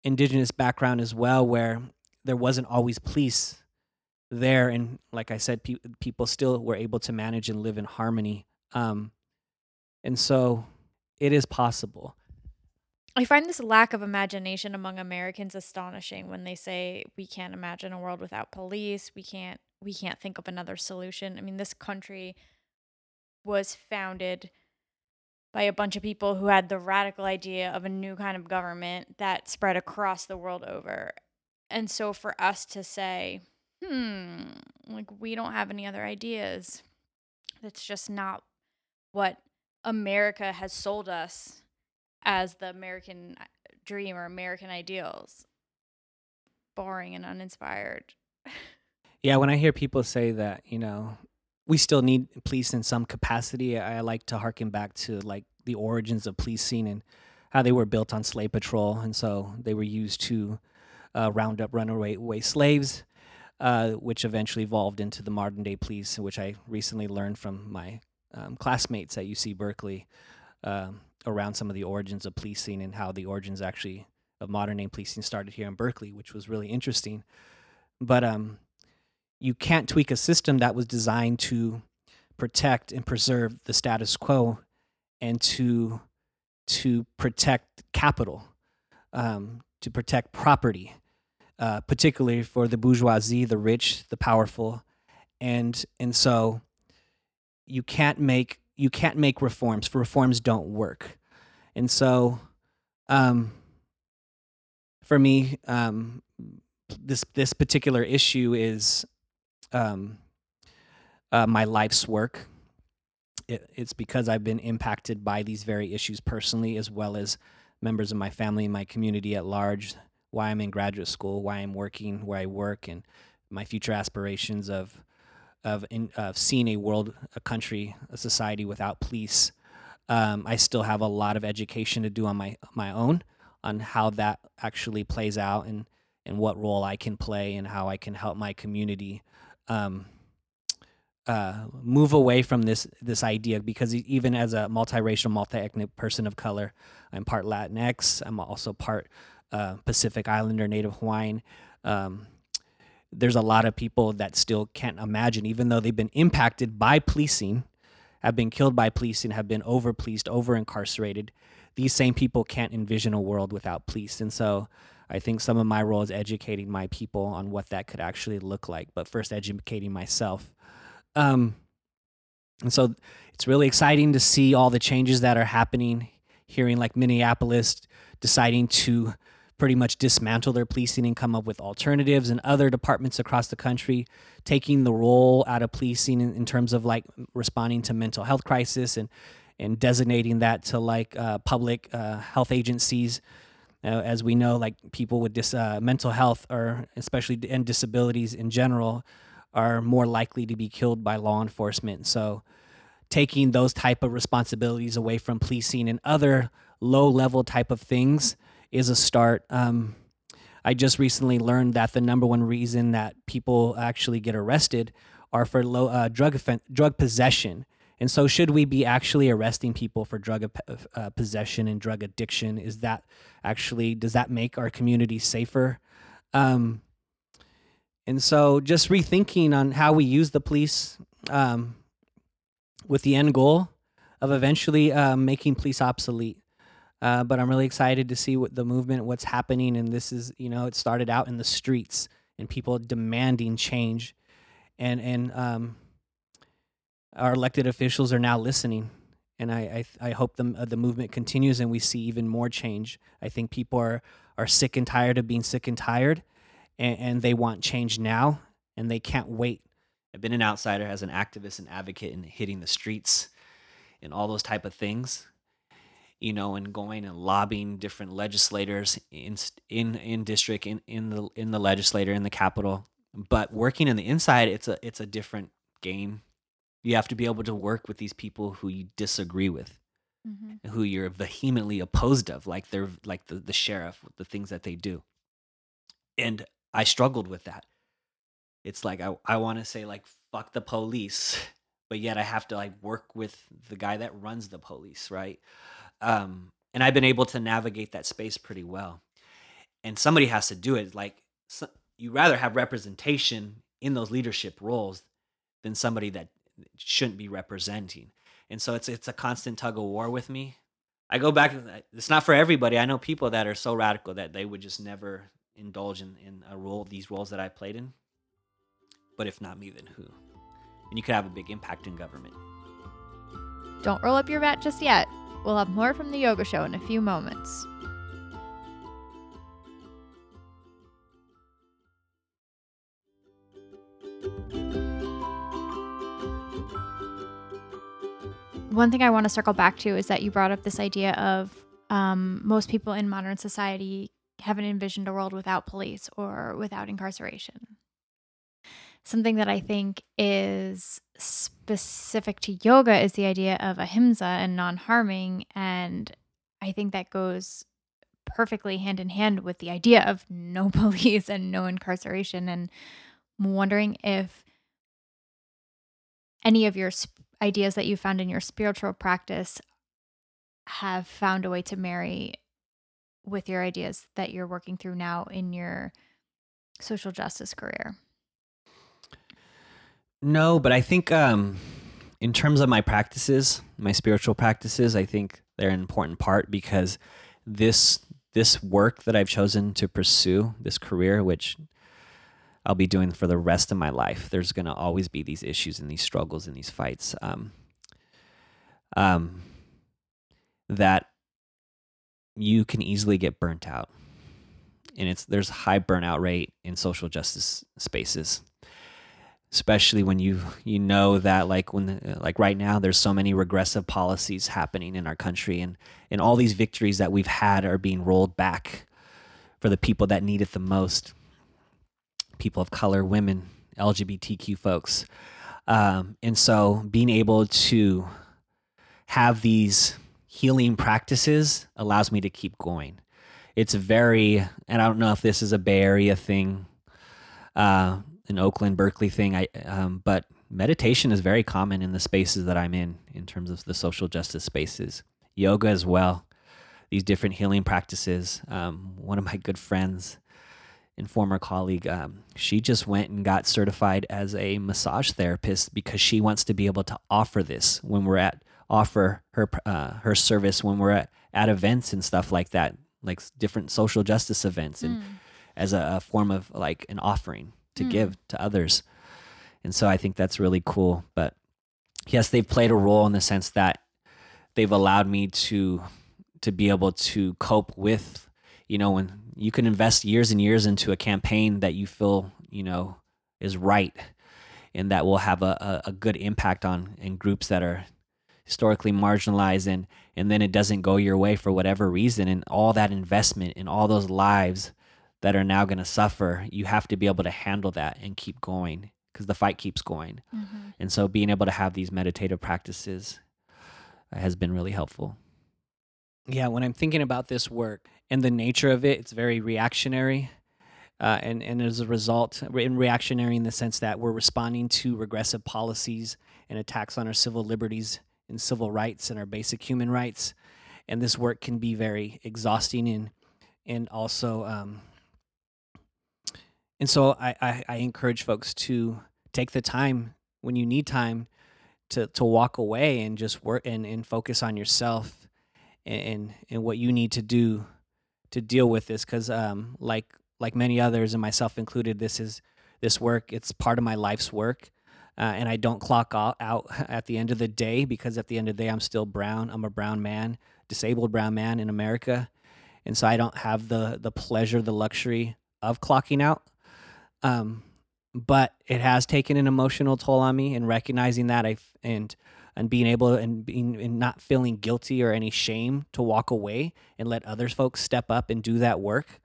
indigenous background as well, where there wasn't always police there. And like I said, pe- people still were able to manage and live in harmony. Um, and so it is possible. I find this lack of imagination among Americans astonishing when they say we can't imagine a world without police. We can't we can't think of another solution. I mean, this country was founded by a bunch of people who had the radical idea of a new kind of government that spread across the world over. And so for us to say, hmm, like, we don't have any other ideas, that's just not what America has sold us as the American dream or American ideals. Boring and uninspired. Yeah, when I hear people say that, you know, we still need police in some capacity, I like to harken back to, like, the origins of policing and how they were built on slave patrol. And so they were used to uh, round up runaway away slaves, uh, which eventually evolved into the modern day police, which I recently learned from my um, classmates at U C Berkeley um, around some of the origins of policing and how the origins actually of modern day policing started here in Berkeley, which was really interesting. But um, you can't tweak a system that was designed to protect and preserve the status quo and to to protect capital, um, to protect property, uh, particularly for the bourgeoisie, the rich, the powerful. And and so you can't make you can't make reforms, for reforms don't work. And so um, for me, um, this this particular issue is um, uh, my life's work. It, it's because I've been impacted by these very issues personally, as well as members of my family and my community at large. Why I'm in graduate school, why I'm working where I work, and my future aspirations of of in, of seeing a world, a country, a society without police. Um, I still have a lot of education to do on my my own on how that actually plays out and, and what role I can play and how I can help my community um, uh, move away from this this idea. Because even as a multiracial, multi-ethnic person of color, I'm part Latinx. I'm also part uh, Pacific Islander, Native Hawaiian. Um, there's a lot of people that still can't imagine, even though they've been impacted by policing, have been killed by policing, have been over-policed, over-incarcerated. These same people can't envision a world without police. And so I think some of my role is educating my people on what that could actually look like, but first educating myself. Um, and so it's really exciting to see all the changes that are happening, hearing like Minneapolis deciding to pretty much dismantle their policing and come up with alternatives, and other departments across the country taking the role out of policing in, in terms of like responding to mental health crisis and, and designating that to like uh, public uh, health agencies. Uh, as we know, like people with dis- uh, mental health or especially and disabilities in general are more likely to be killed by law enforcement. So taking those type of responsibilities away from policing and other low level type of things is a start. Um, I just recently learned that the number one reason that people actually get arrested are for low uh, drug offen- drug possession. And so should we be actually arresting people for drug uh, possession and drug addiction? Is that actually, does that make our community safer? Um, and so just rethinking on how we use the police um, with the end goal of eventually uh, making police obsolete. Uh, but I'm really excited to see what the movement, what's happening. And this is, you know, it started out in the streets and people demanding change. And and um, our elected officials are now listening. And I I, I hope the, uh, the movement continues and we see even more change. I think people are, are sick and tired of being sick and tired. And, and they want change now. And they can't wait. I've been an outsider as an activist and advocate in hitting the streets and all those type of things. You know, and going and lobbying different legislators in in in district in, in the in the legislature in the Capitol, but working in the inside, it's a it's a different game. You have to be able to work with these people who you disagree with, mm-hmm. who you're vehemently opposed of, like they're like the the sheriff, the things that they do. And I struggled with that. It's like I I want to say like fuck the police, but yet I have to like work with the guy that runs the police, right? Um, and I've been able to navigate that space pretty well. And somebody has to do it. Like so, you rather have representation in those leadership roles than somebody that shouldn't be representing. And so it's it's a constant tug of war with me. I go back. It's not for everybody. I know people that are so radical that they would just never indulge in, in a role, these roles that I played in. But if not me, then who? And you could have a big impact in government. Don't roll up your mat just yet. We'll have more from The Yoga Show in a few moments. One thing I want to circle back to is that you brought up this idea of um, most people in modern society haven't envisioned a world without police or without incarceration. Something that I think is specific to yoga is the idea of ahimsa and non-harming, and I think that goes perfectly hand in hand with the idea of no police and no incarceration. And I'm wondering if any of your ideas that you found in your spiritual practice have found a way to marry with your ideas that you're working through now in your social justice career? No, but I think um, in terms of my practices, my spiritual practices, I think they're an important part, because this this work that I've chosen to pursue, this career, which I'll be doing for the rest of my life, there's going to always be these issues and these struggles and these fights um, um, that you can easily get burnt out. And it's there's a high burnout rate in social justice spaces, especially when you you know that like when like right now there's so many regressive policies happening in our country, and and all these victories that we've had are being rolled back for the people that need it the most. People of color, women, L G B T Q folks. Um, and so being able to have these healing practices allows me to keep going. It's very, and I don't know if this is a Bay Area thing, uh, an Oakland, Berkeley thing, I, um, but meditation is very common in the spaces that I'm in, in terms of the social justice spaces. Yoga as well, these different healing practices. Um, one of my good friends and former colleague, um, she just went and got certified as a massage therapist because she wants to be able to offer this when we're at, offer her uh, her service when we're at, at events and stuff like that, like different social justice events, and mm. as a, a form of like an offering to mm. give to others. And so I think that's really cool. But yes, they've played a role in the sense that they've allowed me to to be able to cope with, you know, when you can invest years and years into a campaign that you feel, you know, is right and that will have a, a, a good impact on in groups that are historically marginalized, and, and then it doesn't go your way for whatever reason. And all that investment in all those lives that are now going to suffer, you have to be able to handle that and keep going, because the fight keeps going. Mm-hmm. And so being able to have these meditative practices has been really helpful. Yeah, when I'm thinking about this work and the nature of it, it's very reactionary. Uh, and, and as a result, in reactionary in the sense that we're responding to regressive policies and attacks on our civil liberties and civil rights and our basic human rights. And this work can be very exhausting and and also, um, and so I, I, I encourage folks to take the time when you need time to, to walk away and just work and, and focus on yourself. And, and what you need to do to deal with this, because um, like like many others, and myself included, this is this work. It's part of my life's work, uh, and I don't clock out at the end of the day, because at the end of the day, I'm still brown. I'm a brown man, disabled brown man in America, and so I don't have the the pleasure, the luxury of clocking out. Um, but it has taken an emotional toll on me, and recognizing that I and. And being able and being and not feeling guilty or any shame to walk away and let other folks step up and do that work,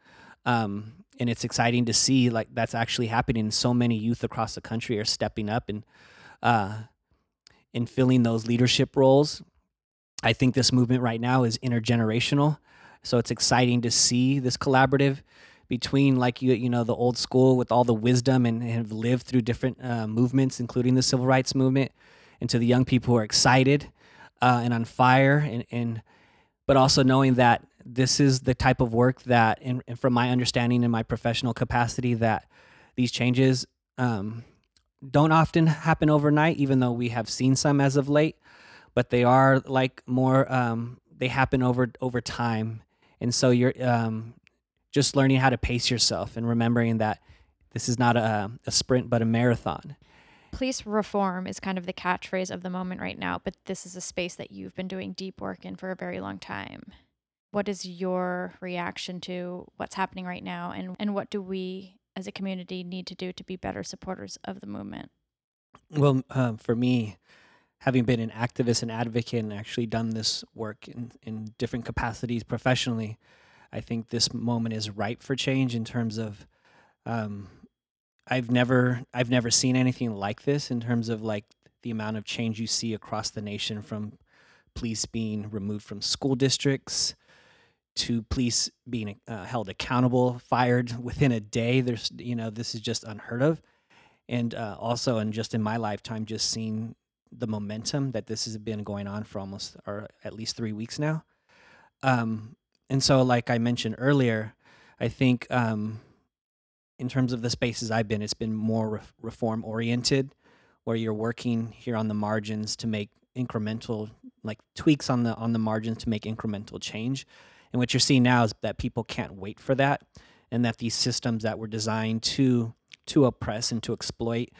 um, and it's exciting to see like that's actually happening. So many youth across the country are stepping up and uh, and filling those leadership roles. I think this movement right now is intergenerational, so it's exciting to see this collaborative between like you you know the old school with all the wisdom and, and have lived through different uh, movements, including the civil rights movement. And to the young people who are excited uh, and on fire, and, and but also knowing that this is the type of work that, and, and from my understanding in my professional capacity, that these changes um, don't often happen overnight, even though we have seen some as of late. But they are like more, um, they happen over over time, and so you're um, just learning how to pace yourself and remembering that this is not a, a sprint but a marathon. Police reform is kind of the catchphrase of the moment right now, but this is a space that you've been doing deep work in for a very long time. What is your reaction to what's happening right now, and, and what do we as a community need to do to be better supporters of the movement? Well, um, for me, having been an activist and advocate and actually done this work in, in different capacities professionally, I think this moment is ripe for change in terms of... Um, I've never I've never seen anything like this in terms of like the amount of change you see across the nation, from police being removed from school districts to police being uh, held accountable, fired within a day. There's, you know, this is just unheard of. And uh, also, and just in my lifetime, just seeing the momentum that this has been going on for almost, or at least three weeks now. Um, and so, like I mentioned earlier, I think um, in terms of the spaces I've been, it's been more re- reform-oriented, where you're working here on the margins to make incremental, like tweaks on the on the margins to make incremental change. And what you're seeing now is that people can't wait for that, and that these systems that were designed to to oppress and to exploit,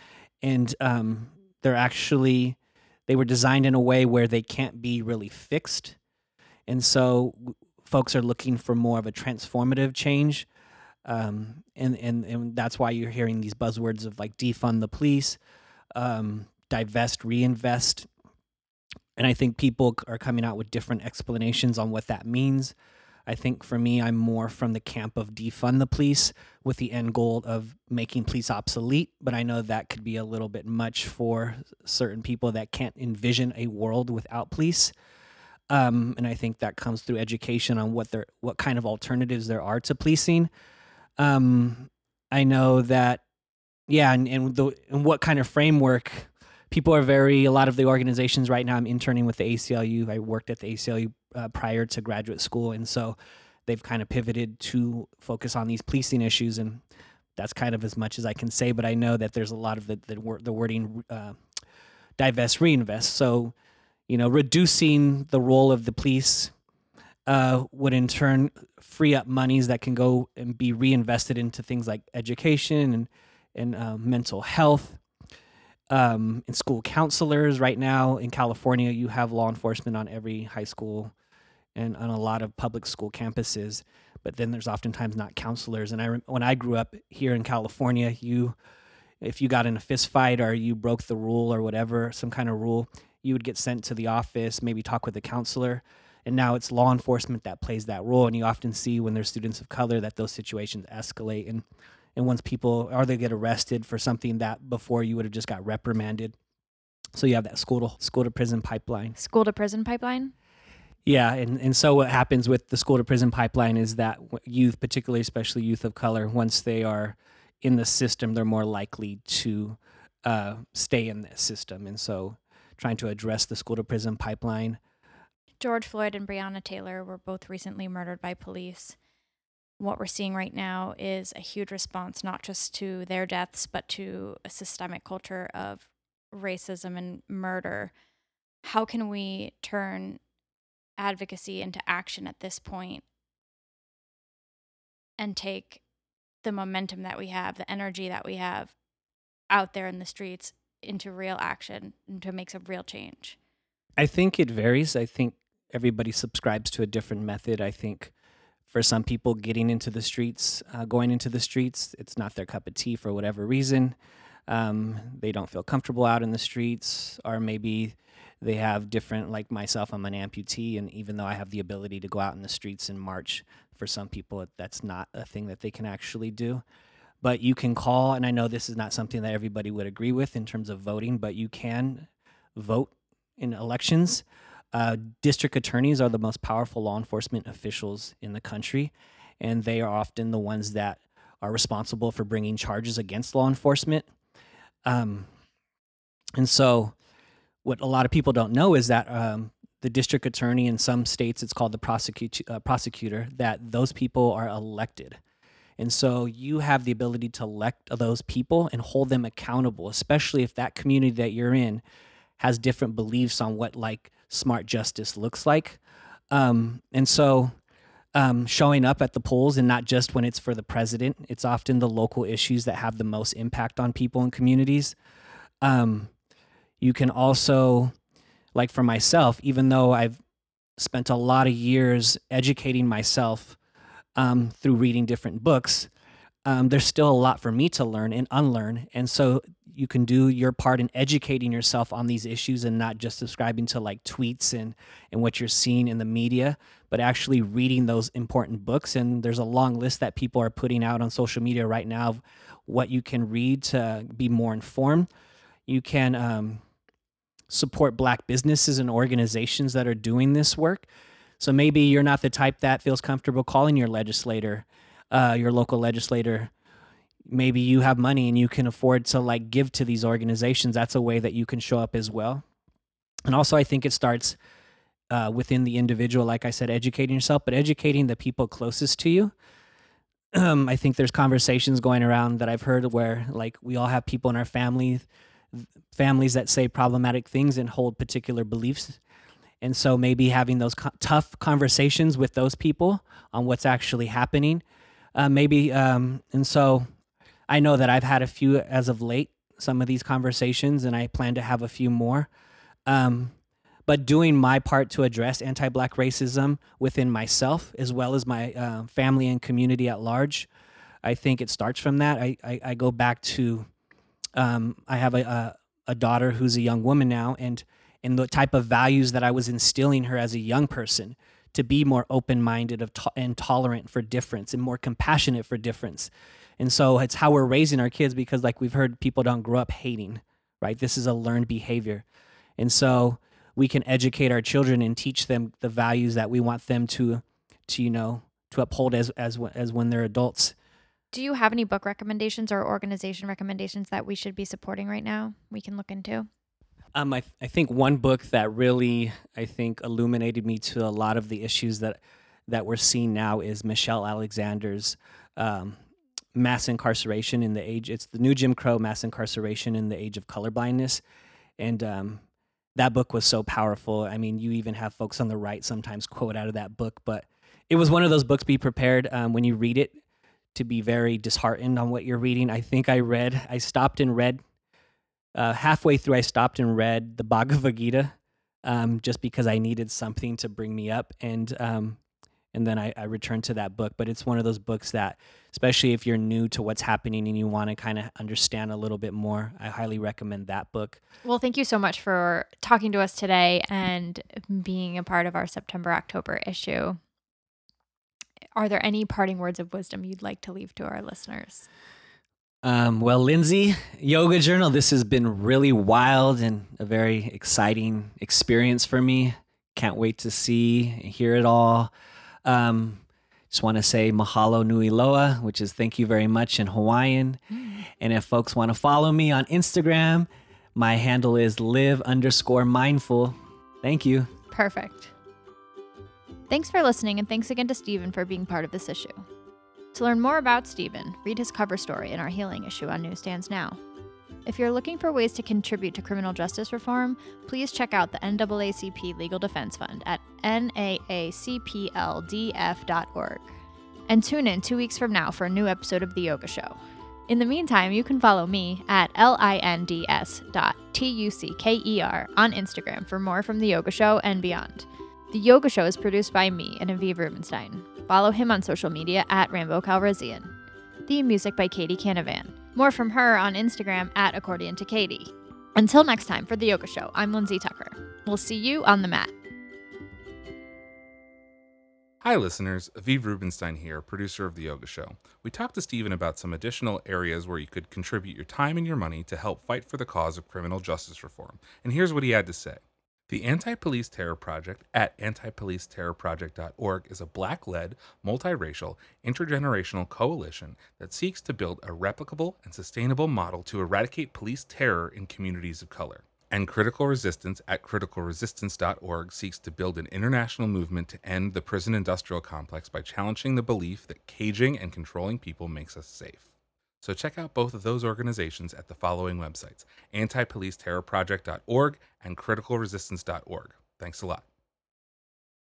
and um, they're actually, they were designed in a way where they can't be really fixed. And so folks are looking for more of a transformative change. Um, and, and, and that's why you're hearing these buzzwords of like defund the police, um, divest, reinvest. And I think people are coming out with different explanations on what that means. I think for me, I'm more from the camp of defund the police with the end goal of making police obsolete. But I know that could be a little bit much for certain people that can't envision a world without police. Um, and I think that comes through education on what there, what kind of alternatives there are to policing. Um, I know that, yeah, and and, the, and what kind of framework. People are very, a lot of the organizations right now, I'm interning with the A C L U. I worked at the A C L U uh, prior to graduate school, and so they've kind of pivoted to focus on these policing issues, and that's kind of as much as I can say, but I know that there's a lot of the, the, wor- the wording, uh, divest, reinvest. So, you know, reducing the role of the police uh, would in turn free up monies that can go and be reinvested into things like education and, and uh, mental health. Um, and school counselors. Right now in California, you have law enforcement on every high school and on a lot of public school campuses, but then there's oftentimes not counselors. And I, when I grew up here in California, you, if you got in a fist fight or you broke the rule or whatever, some kind of rule, you would get sent to the office, maybe talk with a counselor. And now it's law enforcement that plays that role. And you often see when there's students of color that those situations escalate. And And once people, or they get arrested for something that before you would have just got reprimanded. So you have that school to school to prison pipeline. School to prison pipeline? Yeah. And, and so what happens with the school to prison pipeline is that youth, particularly, especially youth of color, once they are in the system, they're more likely to uh, stay in that system. And so trying to address the school to prison pipeline. George Floyd and Breonna Taylor were both recently murdered by police. What we're seeing right now is a huge response, not just to their deaths, but to a systemic culture of racism and murder. How can we turn advocacy into action at this point and take the momentum that we have, the energy that we have out there in the streets into real action, into makes a real change? I think it varies. I think everybody subscribes to a different method. I think for some people, getting into the streets, uh, going into the streets, it's not their cup of tea for whatever reason. Um, they don't feel comfortable out in the streets, or maybe they have different, like myself, I'm an amputee, and even though I have the ability to go out in the streets and march, for some people, that's not a thing that they can actually do. But you can call, and I know this is not something that everybody would agree with in terms of voting, but you can vote in elections. Uh, district attorneys are the most powerful law enforcement officials in the country, and they are often the ones that are responsible for bringing charges against law enforcement. Um, and so what a lot of people don't know is that um, the district attorney in some states, it's called the prosecute, uh, prosecutor, that those people are elected. And so you have the ability to elect those people and hold them accountable, especially if that community that you're in has different beliefs on what, like, smart justice looks like. Um, and so um, showing up at the polls, and not just when it's for the president, it's often the local issues that have the most impact on people and communities. Um, you can also, like for myself, even though I've spent a lot of years educating myself um, through reading different books, um, there's still a lot for me to learn and unlearn. And so you can do your part in educating yourself on these issues and not just subscribing to like tweets and, and what you're seeing in the media, but actually reading those important books. And there's a long list that people are putting out on social media right now of what you can read to be more informed. You can um, support Black businesses and organizations that are doing this work. So maybe you're not the type that feels comfortable calling your legislator, uh, your local legislator. Maybe you have money and you can afford to like give to these organizations. That's a way that you can show up as well. And also, I think it starts uh, within the individual, like I said, educating yourself, but educating the people closest to you. Um, I think there's conversations going around that I've heard where, like, we all have people in our family, families that say problematic things and hold particular beliefs. And so maybe having those co- tough conversations with those people on what's actually happening, uh, maybe. Um, and so I know that I've had a few as of late, some of these conversations, and I plan to have a few more. Um, but doing my part to address anti-Black racism within myself, as well as my uh, family and community at large, I think it starts from that. I, I, I go back to, um, I have a, a a daughter who's a young woman now, and and the type of values that I was instilling her as a young person to be more open-minded of to- and tolerant for difference and more compassionate for difference. And so it's how we're raising our kids, because like we've heard, people don't grow up hating, right? This is a learned behavior. And so we can educate our children and teach them the values that we want them to, to you know, to uphold as as as when they're adults. Do you have any book recommendations or organization recommendations that we should be supporting right now we can look into? Um, I, I think one book that really, I think, illuminated me to a lot of the issues that that we're seeing now is Michelle Alexander's um, Mass Incarceration in the Age. It's The New Jim Crow, Mass Incarceration in the Age of Colorblindness. And um, that book was so powerful. I mean, you even have folks on the right sometimes quote out of that book, but it was one of those books, be prepared um, when you read it to be very disheartened on what you're reading. I think I read, I stopped and read, uh, halfway through I stopped and read the Bhagavad Gita um, just because I needed something to bring me up. And um, and then I, I returned to that book. But it's one of those books that, especially if you're new to what's happening and you want to kind of understand a little bit more, I highly recommend that book. Well, thank you so much for talking to us today and being a part of our September-October issue. Are there any parting words of wisdom you'd like to leave to our listeners? Um, well, Lindsay, Yoga Journal, this has been really wild and a very exciting experience for me. Can't wait to see and hear it all. Um, just want to say mahalo nui loa, which is thank you very much in Hawaiian. And if folks want to follow me on Instagram, my handle is live underscore mindful. Thank you. Perfect. Thanks for listening, and thanks again to Steven for being part of this issue. To learn more about Steven, read his cover story in our Healing issue on newsstands now. If you're looking for ways to contribute to criminal justice reform, please check out the N double A C P Legal Defense Fund at N double A C P L D F dot org. And tune in two weeks from now for a new episode of The Yoga Show. In the meantime, you can follow me at linds dot tucker on Instagram for more from The Yoga Show and beyond. The Yoga Show is produced by me and Aviv Rubenstein. Follow him on social media at Rambo Calrissian. Theme music by Katie Canavan. More from her on Instagram at Accordion to Katie. Until next time for The Yoga Show, I'm Lindsay Tucker. We'll see you on the mat. Hi listeners, Aviv Rubenstein here, producer of The Yoga Show. We talked to Steven about some additional areas where you could contribute your time and your money to help fight for the cause of criminal justice reform. And here's what he had to say. The Anti-Police Terror Project at anti police terror project dot org is a Black-led, multiracial, intergenerational coalition that seeks to build a replicable and sustainable model to eradicate police terror in communities of color. And Critical Resistance at critical resistance dot org seeks to build an international movement to end the prison industrial complex by challenging the belief that caging and controlling people makes us safe. So check out both of those organizations at the following websites, anti police terror project dot org and critical resistance dot org. Thanks a lot.